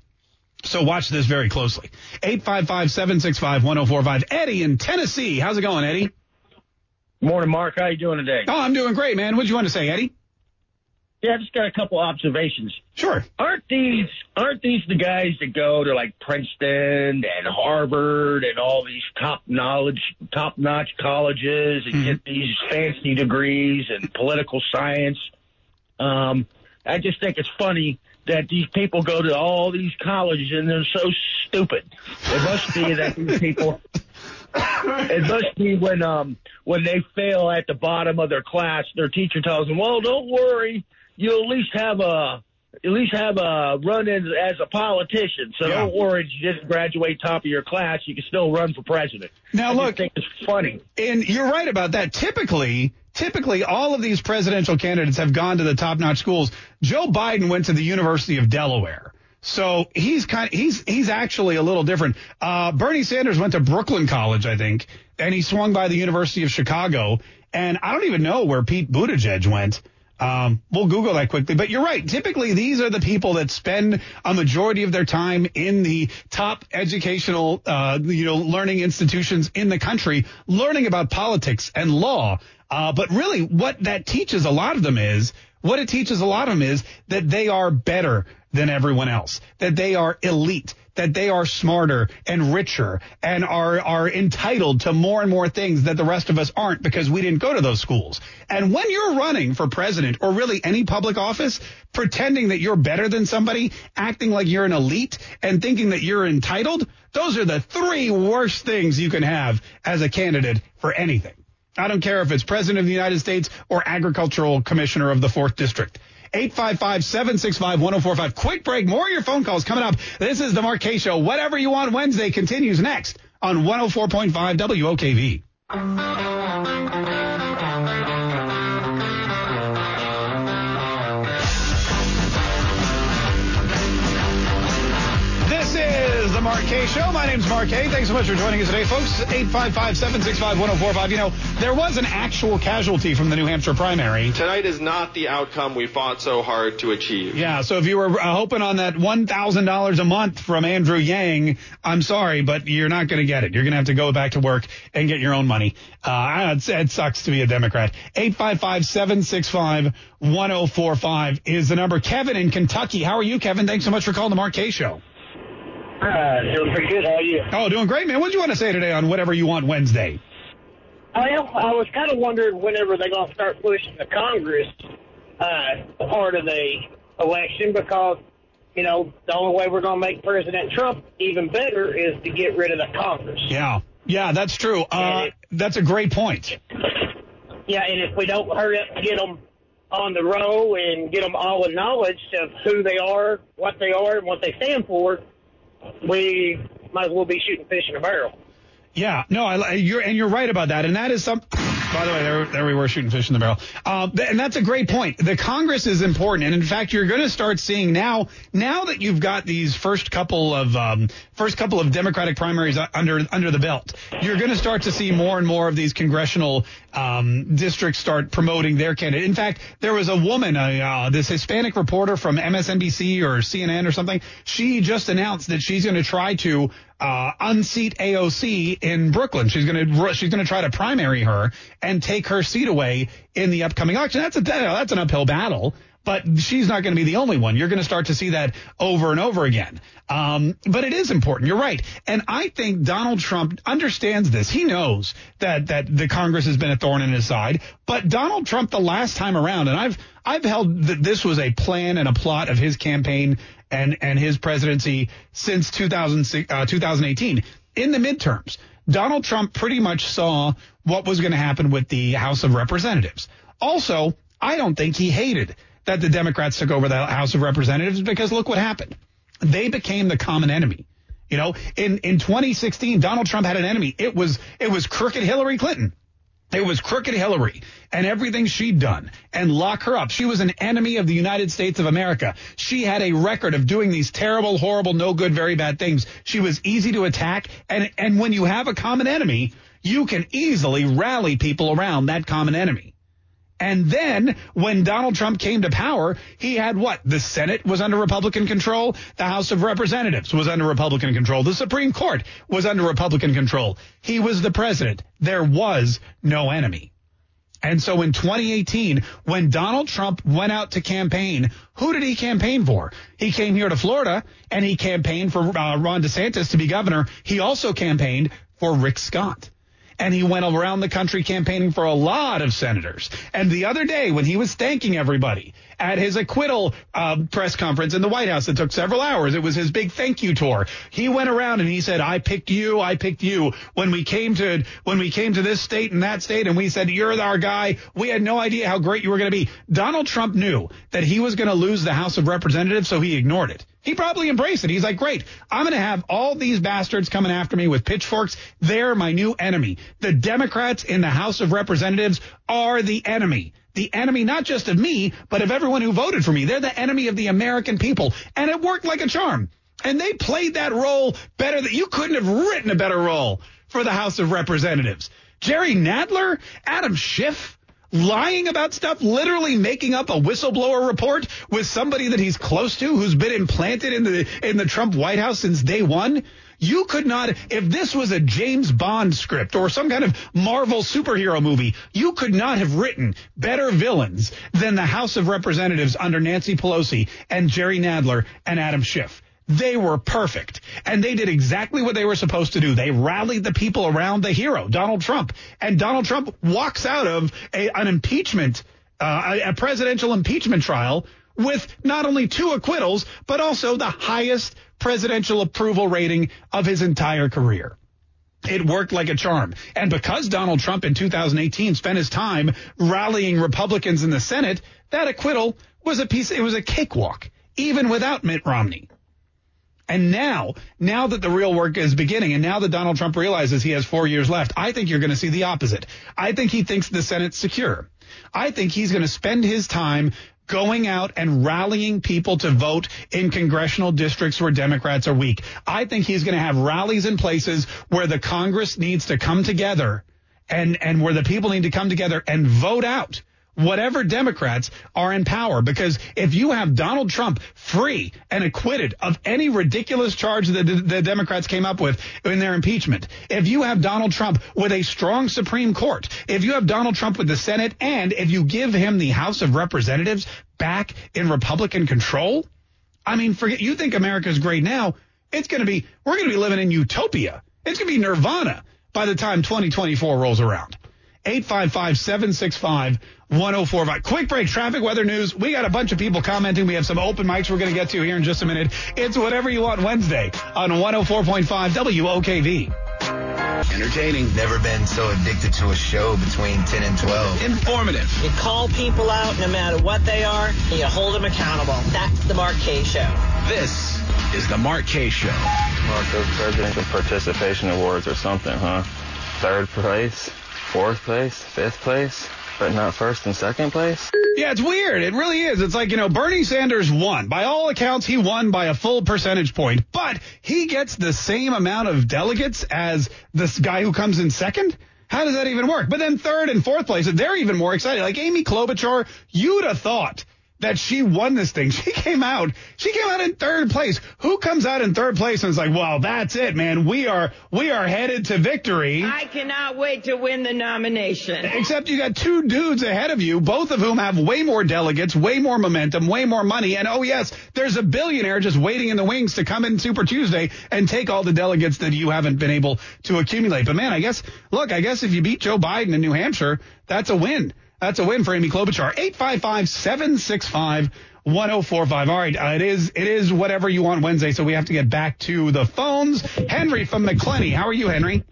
So watch this very closely. eight five five, seven six five, one oh four five. Eddie in Tennessee. How's it going, Eddie? Morning, Mark. How you doing today? Oh, I'm doing great, man. What did you want to say, Eddie? Yeah, I just got a couple observations. Sure. Aren't these aren't these the guys that go to like Princeton and Harvard and all these top knowledge, top notch colleges and mm-hmm. get these fancy degrees and political science? Um, I just think it's funny that these people go to all these colleges and they're so stupid. It must be that these people. It must be when um when they fail at the bottom of their class, their teacher tells them, "Well, don't worry, you'll at least have a at least have a run in as a politician. So yeah. Don't worry, you didn't graduate top of your class. You can still run for president." Now I look, think it's funny, and you're right about that. Typically, typically all of these presidential candidates have gone to the top-notch schools. Joe Biden went to the University of Delaware. So he's kind of, he's he's actually a little different. Uh, Bernie Sanders went to Brooklyn College, I think, and he swung by the University of Chicago. And I don't even know where Pete Buttigieg went. Um, we'll Google that quickly. But you're right. Typically, these are the people that spend a majority of their time in the top educational, uh, you know, learning institutions in the country, learning about politics and law. Uh, but really, what that teaches a lot of them is what it teaches a lot of them is that they are better than everyone else, that they are elite, that they are smarter and richer and are are entitled to more and more things that the rest of us aren't because we didn't go to those schools. And when you're running for president or really any public office, pretending that you're better than somebody, acting like you're an elite and thinking that you're entitled, those are the three worst things you can have as a candidate for anything. I don't care if it's president of the United States or agricultural commissioner of the fourth district. eight five five, seven six five, one oh four five. Quick break. More of your phone calls coming up. This is the Mark Kaye Show. Whatever You Want Wednesday continues next on one oh four point five W O K V. This is the Mark Kaye Show. My name's Mark Kaye. Thanks so much for joining us today, folks. eight five five, seven six five, one oh four five. You know, there was an actual casualty from the New Hampshire primary. Tonight is not the outcome we fought so hard to achieve. Yeah, so if you were hoping on that one thousand dollars a month from Andrew Yang, I'm sorry, but you're not going to get it. You're going to have to go back to work and get your own money. Uh, it sucks to be a Democrat. eight five five, seven six five, one oh four five is the number. Kevin in Kentucky. How are you, Kevin? Thanks so much for calling the Mark Kaye Show. Uh, doing pretty good. How are you? Oh, doing great, man. What do you want to say today on Whatever You Want Wednesday? Well, I was kind of wondering whenever they're going to start pushing the Congress uh, part of the election, because, you know, the only way we're going to make President Trump even better is to get rid of the Congress. Yeah. Yeah, that's true. Uh, if, that's a great point. Yeah, and if we don't hurry up and get them on the row and get them all acknowledged of who they are, what they are, and what they stand for, we might as well be shooting fish in a barrel. Yeah, no, I, you're, and you're right about that. And that is some. By the way, there, there we were, shooting fish in the barrel. Uh, and that's a great point. The Congress is important. And, in fact, you're going to start seeing now, now that you've got these first couple of um, first couple of Democratic primaries under under the belt, you're going to start to see more and more of these congressional um, districts start promoting their candidate. In fact, there was a woman, uh, this Hispanic reporter from M S N B C or C N N or something. She just announced that she's going to try to Uh, unseat A O C in Brooklyn. She's going to she's going to try to primary her and take her seat away in the upcoming election. That's a that's an uphill battle, but she's not going to be the only one. You're going to start to see that over and over again. Um, but it is important. You're right. And I think Donald Trump understands this. He knows that that the Congress has been a thorn in his side. But Donald Trump the last time around, and I've I've held that this was a plan and a plot of his campaign and and his presidency since two thousand, uh, twenty eighteen. In the midterms, Donald Trump pretty much saw what was going to happen with the House of Representatives. Also, I don't think he hated that the Democrats took over the House of Representatives, because look what happened. They became the common enemy. You know, in, in twenty sixteen, Donald Trump had an enemy. It was it was crooked Hillary Clinton. It was crooked Hillary and everything she'd done, and lock her up. She was an enemy of the United States of America. She had a record of doing these terrible, horrible, no good, very bad things. She was easy to attack. And, and when you have a common enemy, you can easily rally people around that common enemy. And then when Donald Trump came to power, he had what? The Senate was under Republican control. The House of Representatives was under Republican control. The Supreme Court was under Republican control. He was the president. There was no enemy. And so in twenty eighteen, when Donald Trump went out to campaign, who did he campaign for? He came here to Florida and he campaigned for uh, Ron DeSantis to be governor. He also campaigned for Rick Scott. And he went around the country campaigning for a lot of senators. And the other day, when he was thanking everybody at his acquittal uh, press conference in the White House that took several hours, it was his big thank you tour. He went around and he said, I picked you. I picked you when we came to when we came to this state and that state. And we said, you're our guy. We had no idea how great you were going to be. Donald Trump knew that he was going to lose the House of Representatives, so he ignored it. He probably embraced it. He's like, great, I'm going to have all these bastards coming after me with pitchforks. They're my new enemy. The Democrats in the House of Representatives are the enemy. The enemy not just of me, but of everyone who voted for me. They're the enemy of the American people. And it worked like a charm. And they played that role better than you couldn't have written a better role for the House of Representatives. Jerry Nadler, Adam Schiff. Lying about stuff, literally making up a whistleblower report with somebody that he's close to who's been implanted in the in the Trump White House since day one. You could not, if this was a James Bond script or some kind of Marvel superhero movie, you could not have written better villains than the House of Representatives under Nancy Pelosi and Jerry Nadler and Adam Schiff. They were perfect, and they did exactly what they were supposed to do. They rallied the people around the hero, Donald Trump, and Donald Trump walks out of a, an impeachment, uh, a presidential impeachment trial with not only two acquittals, but also the highest presidential approval rating of his entire career. It worked like a charm. And because Donald Trump in two thousand eighteen spent his time rallying Republicans in the Senate, that acquittal was a piece, it was a cakewalk, even without Mitt Romney. And now, now that the real work is beginning, and now that Donald Trump realizes he has four years left, I think you're going to see the opposite. I think he thinks the Senate's secure. I think he's going to spend his time going out and rallying people to vote in congressional districts where Democrats are weak. I think he's going to have rallies in places where the Congress needs to come together and, and where the people need to come together and vote out whatever Democrats are in power, because if you have Donald Trump free and acquitted of any ridiculous charge that the Democrats came up with in their impeachment, if you have Donald Trump with a strong Supreme Court, if you have Donald Trump with the Senate, and if you give him the House of Representatives back in Republican control, I mean, forget you think America's great now. It's going to be we're going to be living in utopia. It's going to be nirvana by the time twenty twenty-four rolls around. eight five five, seven six five, one oh four five. Quick break, traffic, weather, news. We got a bunch of people commenting. We have some open mics we're going to get to here in just a minute. It's Whatever You Want Wednesday on one oh four point five W O K V. Entertaining. Never been so addicted to a show between ten and twelve. Informative. You call people out no matter what they are, and you hold them accountable. That's the Mark Kaye Show. This is the Mark Kaye Show. Mark, those presidential participation awards or something, huh? Third place? Fourth place, fifth place, but not first and second place? Yeah, it's weird. It really is. It's like, you know, Bernie Sanders won. By all accounts, he won by a full percentage point, but he gets the same amount of delegates as this guy who comes in second? How does that even work? But then third and fourth place, they're even more excited. Like Amy Klobuchar, you'd have thought that she won this thing. She came out. She came out in third place. Who comes out in third place and is like, well, that's it, man. We are we are headed to victory. I cannot wait to win the nomination. Except you got two dudes ahead of you, both of whom have way more delegates, way more momentum, way more money. And, oh, yes, there's a billionaire just waiting in the wings to come in Super Tuesday and take all the delegates that you haven't been able to accumulate. But, man, I guess, look, I guess if you beat Joe Biden in New Hampshire, that's a win. That's a win for Amy Klobuchar. eight five five, seven six five, one oh four five. All right, uh, it is it is Whatever You Want Wednesday, so we have to get back to the phones. Henry from McClenny. How are you, Henry?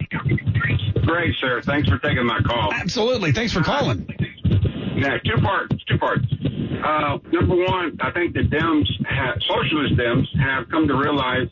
Great, sir. Thanks for taking my call. Absolutely. Thanks for calling. Now, two parts. Two parts. Uh, number one, I think the Dems, have, socialist Dems, have come to realize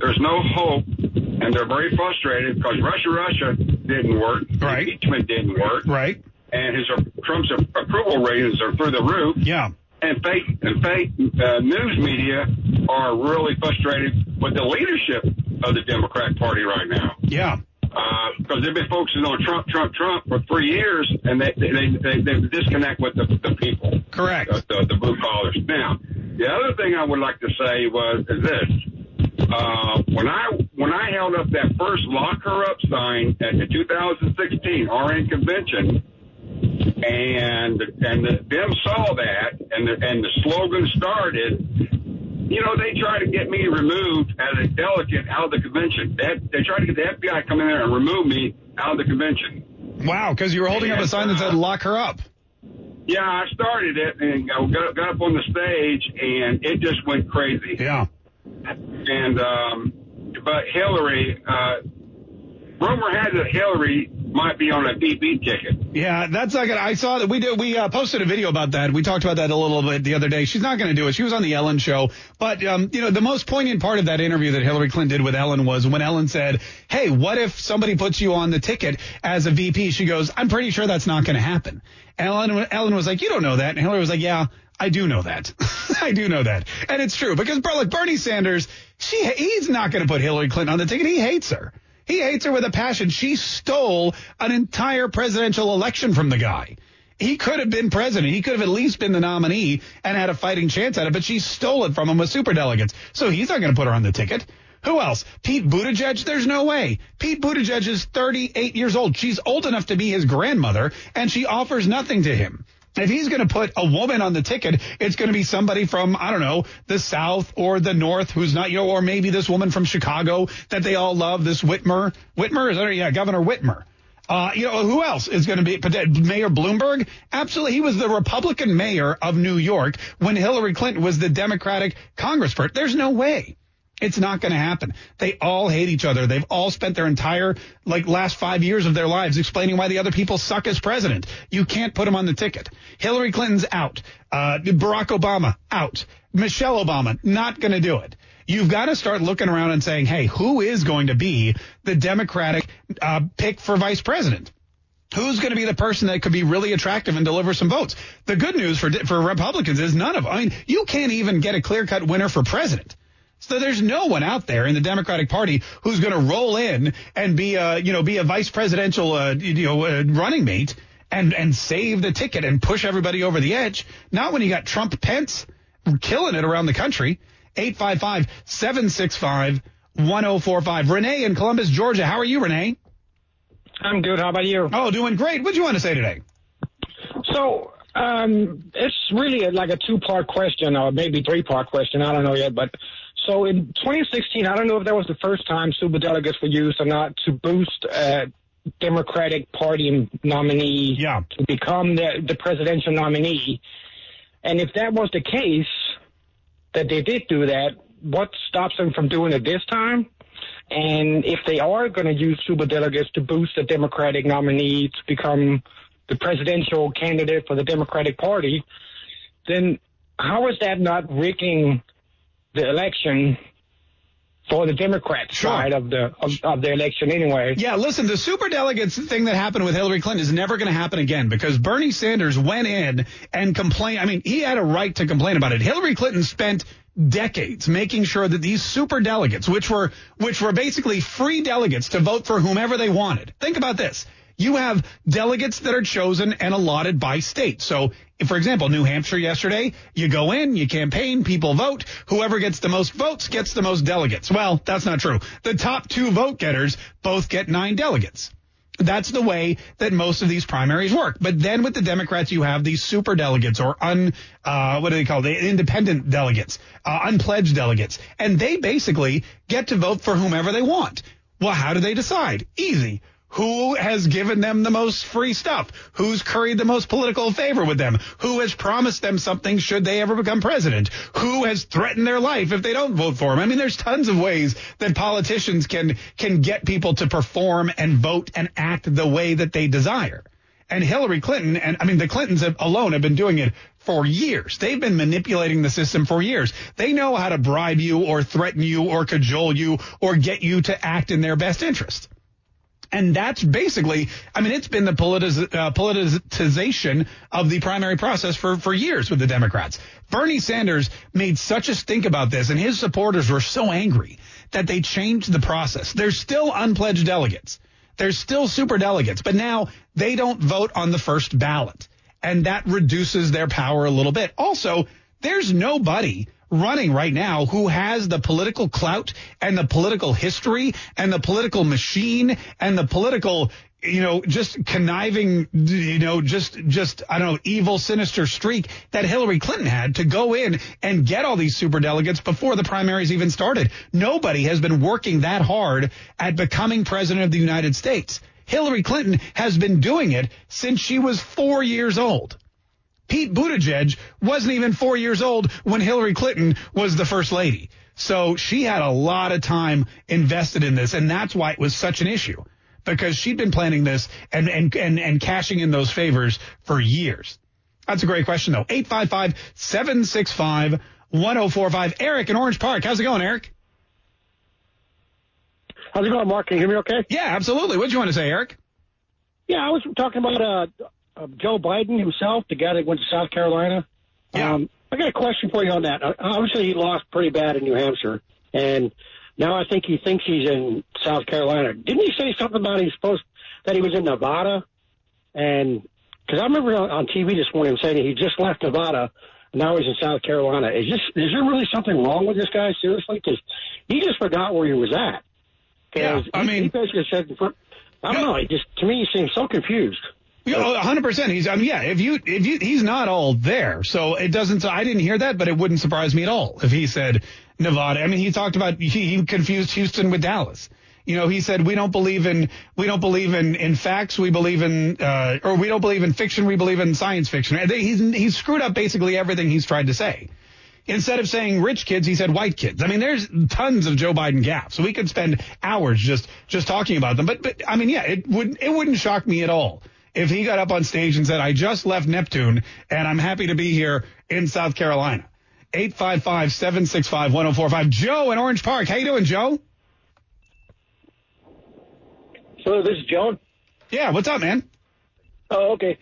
there's no hope, and they're very frustrated because Russia, Russia didn't work. Right. Impeachment didn't work. Right. And his Trump's approval ratings are through the roof. Yeah. And fake and fake uh, news media are really frustrated with the leadership of the Democrat Party right now. Yeah. Because uh, they've been focusing on Trump, Trump, Trump for three years, and they they they, they, they disconnect with the, the people. Correct. The, the, the blue collars. Now, the other thing I would like to say was is this: uh, when I when I held up that first lock her up sign at the two thousand sixteen R N convention. And and the, them saw that, and the, and the slogan started. You know, they tried to get me removed as a delegate out of the convention. They, they tried to get the F B I to come in there and remove me out of the convention. Wow, because you were holding and, up a sign that said, lock her up. Yeah, I started it, and I got, got up on the stage, and it just went crazy. Yeah. And, um, but Hillary, uh, rumor has it Hillary might be on a B B ticket. Yeah, that's not gonna. I saw that we did. We uh, posted a video about that. We talked about that a little bit the other day. She's not going to do it. She was on the Ellen show. But um, you know, the most poignant part of that interview that Hillary Clinton did with Ellen was when Ellen said, "Hey, what if somebody puts you on the ticket as a V P?" She goes, "I'm pretty sure that's not going to happen." Ellen Ellen was like, "You don't know that," and Hillary was like, "Yeah, I do know that. I do know that," and it's true because, bro, like Bernie Sanders, she he's not going to put Hillary Clinton on the ticket. He hates her. He hates her with a passion. She stole an entire presidential election from the guy. He could have been president. He could have at least been the nominee and had a fighting chance at it, but she stole it from him with superdelegates. So he's not going to put her on the ticket. Who else? Pete Buttigieg? There's no way. Pete Buttigieg is thirty-eight years old. She's old enough to be his grandmother, and she offers nothing to him. If he's going to put a woman on the ticket, it's going to be somebody from, I don't know, the South or the North who's not, you know, or maybe this woman from Chicago that they all love, this Whitmer. Whitmer? Is that, yeah, Governor Whitmer. Uh, you know, who else is going to be? Mayor Bloomberg? Absolutely. He was the Republican mayor of New York when Hillary Clinton was the Democratic congressperson. There's no way. It's not going to happen. They all hate each other. They've all spent their entire, like, last five years of their lives explaining why the other people suck as president. You can't put them on the ticket. Hillary Clinton's out. Uh, Barack Obama, out. Michelle Obama, not going to do it. You've got to start looking around and saying, hey, who is going to be the Democratic uh, pick for vice president? Who's going to be the person that could be really attractive and deliver some votes? The good news for for Republicans is none of them. I mean, you can't even get a clear-cut winner for president. So there's no one out there in the Democratic Party who's going to roll in and be a, you know, be a vice presidential uh, you know uh, running mate and and save the ticket and push everybody over the edge. Not when you got Trump Pence killing it around the country. eight five five, seven six five, one oh four five. Renee in Columbus, Georgia. How are you, Renee? I'm good. How about you? Oh, doing great. What do you want to say today? So um, it's really like a two-part question or maybe three-part question. I don't know yet. But so in twenty sixteen, I don't know if that was the first time superdelegates were used or not to boost uh, Democratic Party nominee yeah. to become the, the presidential nominee. And if that was the case, that they did do that, what stops them from doing it this time? And if they are going to use superdelegates to boost the Democratic nominee to become the presidential candidate for the Democratic Party, then how is that not rigging the election for the Democrat sure. side of the of, of the election anyway? Yeah, listen, the superdelegates thing that happened with Hillary Clinton is never going to happen again because Bernie Sanders went in and complained. I mean, he had a right to complain about it. Hillary Clinton spent decades making sure that these superdelegates, which were which were basically free delegates to vote for whomever they wanted. Think about this. You have delegates that are chosen and allotted by state. So, for example, New Hampshire yesterday, you go in, you campaign, people vote. Whoever gets the most votes gets the most delegates. Well, that's not true. The top two vote getters both get nine delegates. That's the way that most of these primaries work. But then with the Democrats, you have these super delegates or un uh what do they call the independent delegates, uh, unpledged delegates. And they basically get to vote for whomever they want. Well, how do they decide? Easy. Who has given them the most free stuff? Who's curried the most political favor with them? Who has promised them something should they ever become president? Who has threatened their life if they don't vote for him? I mean, there's tons of ways that politicians can can get people to perform and vote and act the way that they desire. And Hillary Clinton, and I mean, the Clintons alone have been doing it for years. They've been manipulating the system for years. They know how to bribe you or threaten you or cajole you or get you to act in their best interest. And that's basically, I mean, it's been the politiz- uh, politicization of the primary process for, for years with the Democrats. Bernie Sanders made such a stink about this, and his supporters were so angry that they changed the process. There's still unpledged delegates. There's still superdelegates, but now they don't vote on the first ballot, and that reduces their power a little bit. Also, there's nobody running right now who has the political clout and the political history and the political machine and the political, you know, just conniving, you know, just, just I don't know, evil, sinister streak that Hillary Clinton had to go in and get all these superdelegates before the primaries even started. Nobody has been working that hard at becoming president of the United States. Hillary Clinton has been doing it since she was four years old. Pete Buttigieg wasn't even four years old when Hillary Clinton was the first lady. So she had a lot of time invested in this, and that's why it was such an issue, because she'd been planning this and and and, and cashing in those favors for years. That's a great question, though. eight five five, seven six five, one oh four five. Eric in Orange Park. How's it going, Eric? How's it going, Mark? Can you hear me okay? Yeah, absolutely. What did you want to say, Eric? Yeah, I was talking about uh. Uh, Joe Biden himself, the guy that went to South Carolina. Yeah. Um, I got a question for you on that. Uh, obviously, he lost pretty bad in New Hampshire, and now I think he thinks he's in South Carolina. Didn't he say something about he was supposed that he was in Nevada? And because I remember on, on T V this morning him saying he just left Nevada, and now he's in South Carolina. Is this is there really something wrong with this guy? Seriously, because he just forgot where he was at. Yeah, I he, mean, he basically said, I don't no. know. He just to me he seems so confused. A hundred percent. He's, I mean, yeah, if you, if you, he's not all there. So it doesn't, I didn't hear that, but it wouldn't surprise me at all if he said Nevada. I mean, he talked about, he, he confused Houston with Dallas. You know, he said, we don't believe in, we don't believe in, in facts. We believe in, uh, or we don't believe in fiction. We believe in science fiction. He's, he's screwed up basically everything he's tried to say. Instead of saying rich kids, he said white kids. I mean, there's tons of Joe Biden gaffes. So we could spend hours just, just talking about them. But, but I mean, yeah, it would, it wouldn't shock me at all if he got up on stage and said, I just left Neptune, and I'm happy to be here in South Carolina. eight five five, seven six five, one oh four five. Joe in Orange Park. How you doing, Joe? So this is Joe. Yeah, what's up, man? Oh, okay.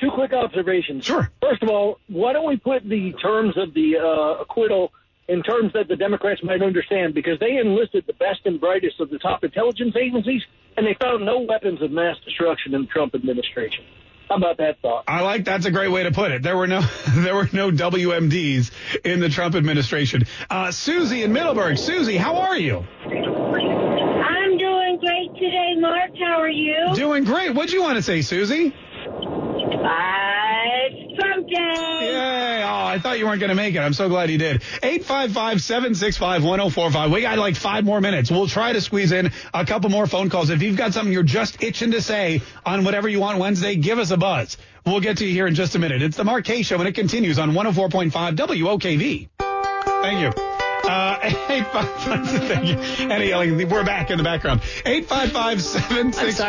Two quick observations. Sure. First of all, why don't we put the terms of the uh, acquittal in terms that the Democrats might understand, because they enlisted the best and brightest of the top intelligence agencies, and they found no weapons of mass destruction in the Trump administration. How about that thought? I like that's a great way to put it. There were no there were no W M Ds in the Trump administration. Uh, Susie in Middleburg. Susie, how are you? I'm doing great today, Mark. How are you? Doing great. What do you want to say, Susie? Uh, it's Trump Day. Yay. Oh, I thought you weren't going to make it. I'm so glad you did. eight five five, seven six five, one oh four five. We got like five more minutes. We'll try to squeeze in a couple more phone calls. If you've got something you're just itching to say on whatever you want Wednesday, give us a buzz. We'll get to you here in just a minute. It's the Mark Kaye Show, and it continues on one oh four point five W O K V. Thank you. Uh, eight five five, Eddie yelling, we're back in the background. eight five five, seven six five.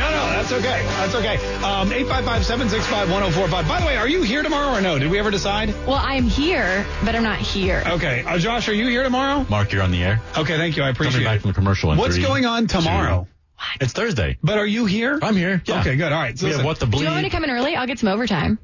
No, no, that's okay. That's okay. Um, eight five five, seven six five, one oh four five. By the way, are you here tomorrow or no? Did we ever decide? Well, I'm here, but I'm not here. Okay. Uh, Josh, are you here tomorrow? Mark, you're on the air. Okay, thank you. I appreciate it. Coming back from the commercial. In What's three, going on tomorrow? Two. What? It's Thursday. But are you here? I'm here. Yeah. Okay, good. All right. So we have What the Bleed. Do you want me to come in early? I'll get some overtime.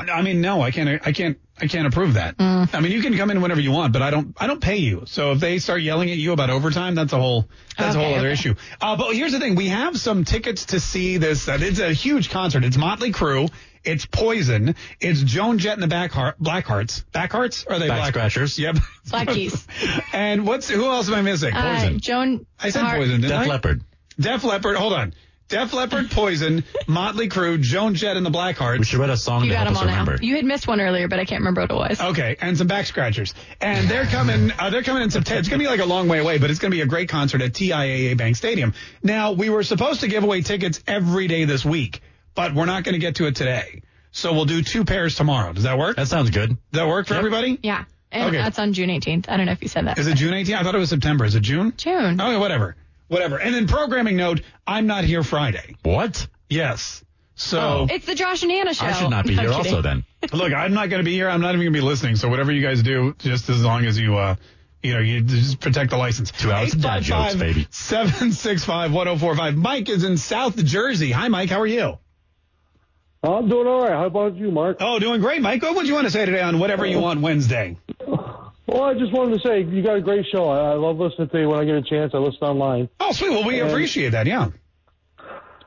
I mean, no, I can't, I can't, I can't approve that. Mm. I mean, you can come in whenever you want, but I don't, I don't pay you. So if they start yelling at you about overtime, that's a whole, that's okay, a whole other okay. issue. Uh, but here's the thing. We have some tickets to see this. Uh, it's a huge concert. It's Motley Crue. It's Poison. It's Joan Jett and the Backheart, Blackhearts. Blackhearts? Are they Back Black Scratchers? Yep. Black Keys. And what's, who else am I missing? Uh, Poison. Joan. I said Heart. Poison, didn't Def I? Def Leppard. Def Leppard. Hold on. Def Leppard, Poison, Motley Crue, Joan Jett, and the Blackhearts. We should write a song you to help us remember. Now. You had missed one earlier, but I can't remember what it was. Okay, and some back scratchers. And they're coming uh, They're coming in September. It's going to be like a long way away, but it's going to be a great concert at T I A A Bank Stadium. Now, we were supposed to give away tickets every day this week, but we're not going to get to it today. So we'll do two pairs tomorrow. Does that work? That sounds good. Does that work for yep. everybody? Yeah. And okay. That's on June eighteenth. I don't know if you said that. Is it June eighteenth? I thought it was September. Is it June? June. Okay, whatever. Whatever. And then programming note, I'm not here Friday. What? Yes. So oh, it's the Josh and Hannah Show. I should not be no, here also then. Look, I'm not going to be here. I'm not even going to be listening. So whatever you guys do, just as long as you, uh, you know, you just protect the license. Two hours of dad jokes, baby. seven six five, one oh four five. Mike is in South Jersey. Hi, Mike. How are you? I'm doing all right. How about you, Mark? Oh, doing great, Mike. What do you want to say today on Whatever You Want Wednesday? Well, I just wanted to say you got a great show. I, I love listening to you when I get a chance. I listen online. Oh, sweet. Well, we and, appreciate that, yeah.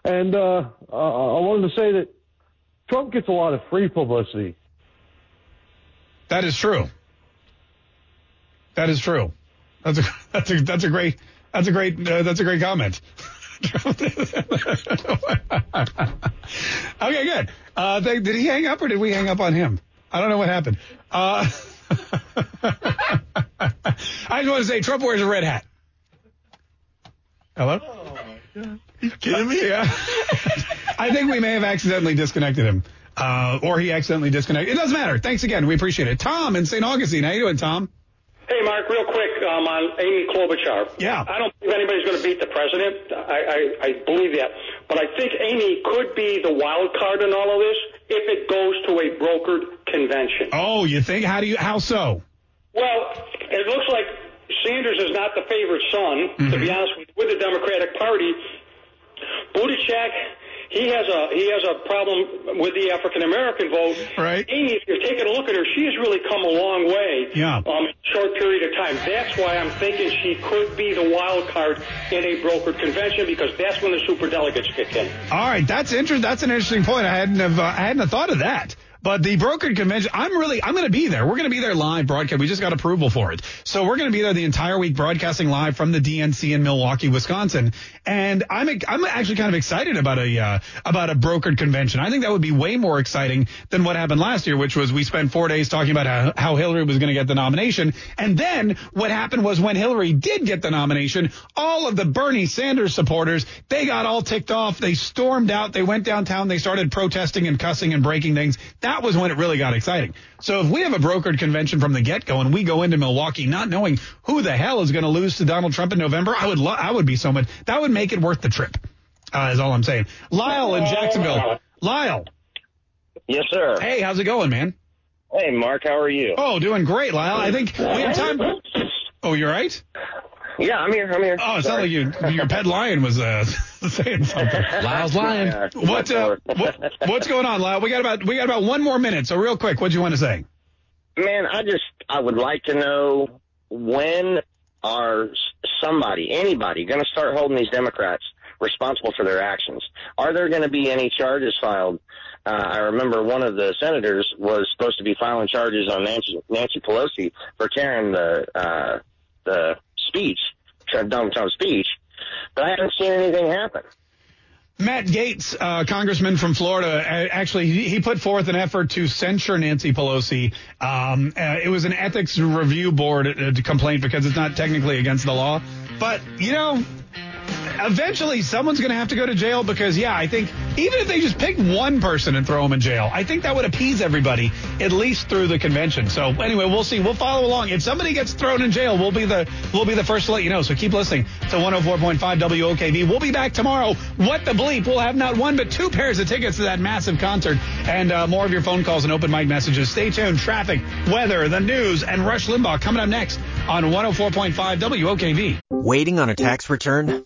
And uh, I, I wanted to say that Trump gets a lot of free publicity. That is true. That is true. That's a that's a that's a great that's a great uh, that's a great comment. Okay, good. Uh, they, did he hang up or did we hang up on him? I don't know what happened. Uh, I just want to say Trump wears a red hat. Hello? Oh, my God. Are you kidding me? Yeah. I think we may have accidentally disconnected him. Uh, or he accidentally disconnected. It doesn't matter. Thanks again. We appreciate it. Tom in Saint Augustine. How you doing, Tom? Hey, Mark, real quick um, on Amy Klobuchar. Yeah. I don't think anybody's going to beat the president. I, I, I believe that. But I think Amy could be the wild card in all of this if it goes to a brokered convention. Oh, you think? How do you? How so? Well, it looks like Sanders is not the favorite son, mm-hmm. to be honest with, with the Democratic Party. Buttigieg, he has a he has a problem with the African American vote. Right. Amy, if you're taking a look at her, she's really come a long way. Yeah. Um, in a short period of time. That's why I'm thinking she could be the wild card in a brokered convention because that's when the superdelegates kick in. All right, that's inter- That's an interesting point. I hadn't have, uh, I hadn't have thought of that. But the brokered convention, I'm really, I'm going to be there. We're going to be there live broadcast. We just got approval for it. So we're going to be there the entire week broadcasting live from the D N C in Milwaukee, Wisconsin. And I'm, I'm actually kind of excited about a, uh, about a brokered convention. I think that would be way more exciting than what happened last year, which was we spent four days talking about how, how Hillary was going to get the nomination. And then what happened was when Hillary did get the nomination, all of the Bernie Sanders supporters, they got all ticked off. They stormed out. They went downtown. They started protesting and cussing and breaking things. That That was when it really got exciting. So if we have a brokered convention from the get-go and we go into Milwaukee not knowing who the hell is going to lose to Donald Trump in November, I would lo- I would be so much. That would make it worth the trip, uh, is all I'm saying. Lyle in Jacksonville. Lyle. Yes, sir. Hey, how's it going, man? Hey, Mark, how are you? Oh, doing great, Lyle. I think we have time. Oh, you're right? Yeah, I'm here. I'm here. Oh, it sounded like you, your pet lion was... Uh... saying something. Lyle's lying. What, uh, what, what's going on, Lyle? We got about we got about one more minute, so real quick, what do you want to say? Man, I just I would like to know, when are somebody, anybody, going to start holding these Democrats responsible for their actions? Are there going to be any charges filed? Uh, I remember one of the senators was supposed to be filing charges on Nancy, Nancy Pelosi for tearing the uh, the speech, Donald Trump's speech, but I haven't seen anything happen. Matt Gaetz, uh, congressman from Florida, actually he, he put forth an effort to censure Nancy Pelosi. Um, uh, it was an ethics review board uh, complaint because it's not technically against the law, but you know, eventually someone's going to have to go to jail because, yeah, I think even if they just pick one person and throw them in jail, I think that would appease everybody, at least through the convention. So anyway, we'll see. We'll follow along. If somebody gets thrown in jail, we'll be the we'll be the first to let you know. So keep listening to one oh four point five W O K V. We'll be back tomorrow. What the bleep? We'll have not one but two pairs of tickets to that massive concert and uh, more of your phone calls and open mic messages. Stay tuned. Traffic, weather, the news, and Rush Limbaugh coming up next on one oh four point five W O K V. Waiting on a tax return?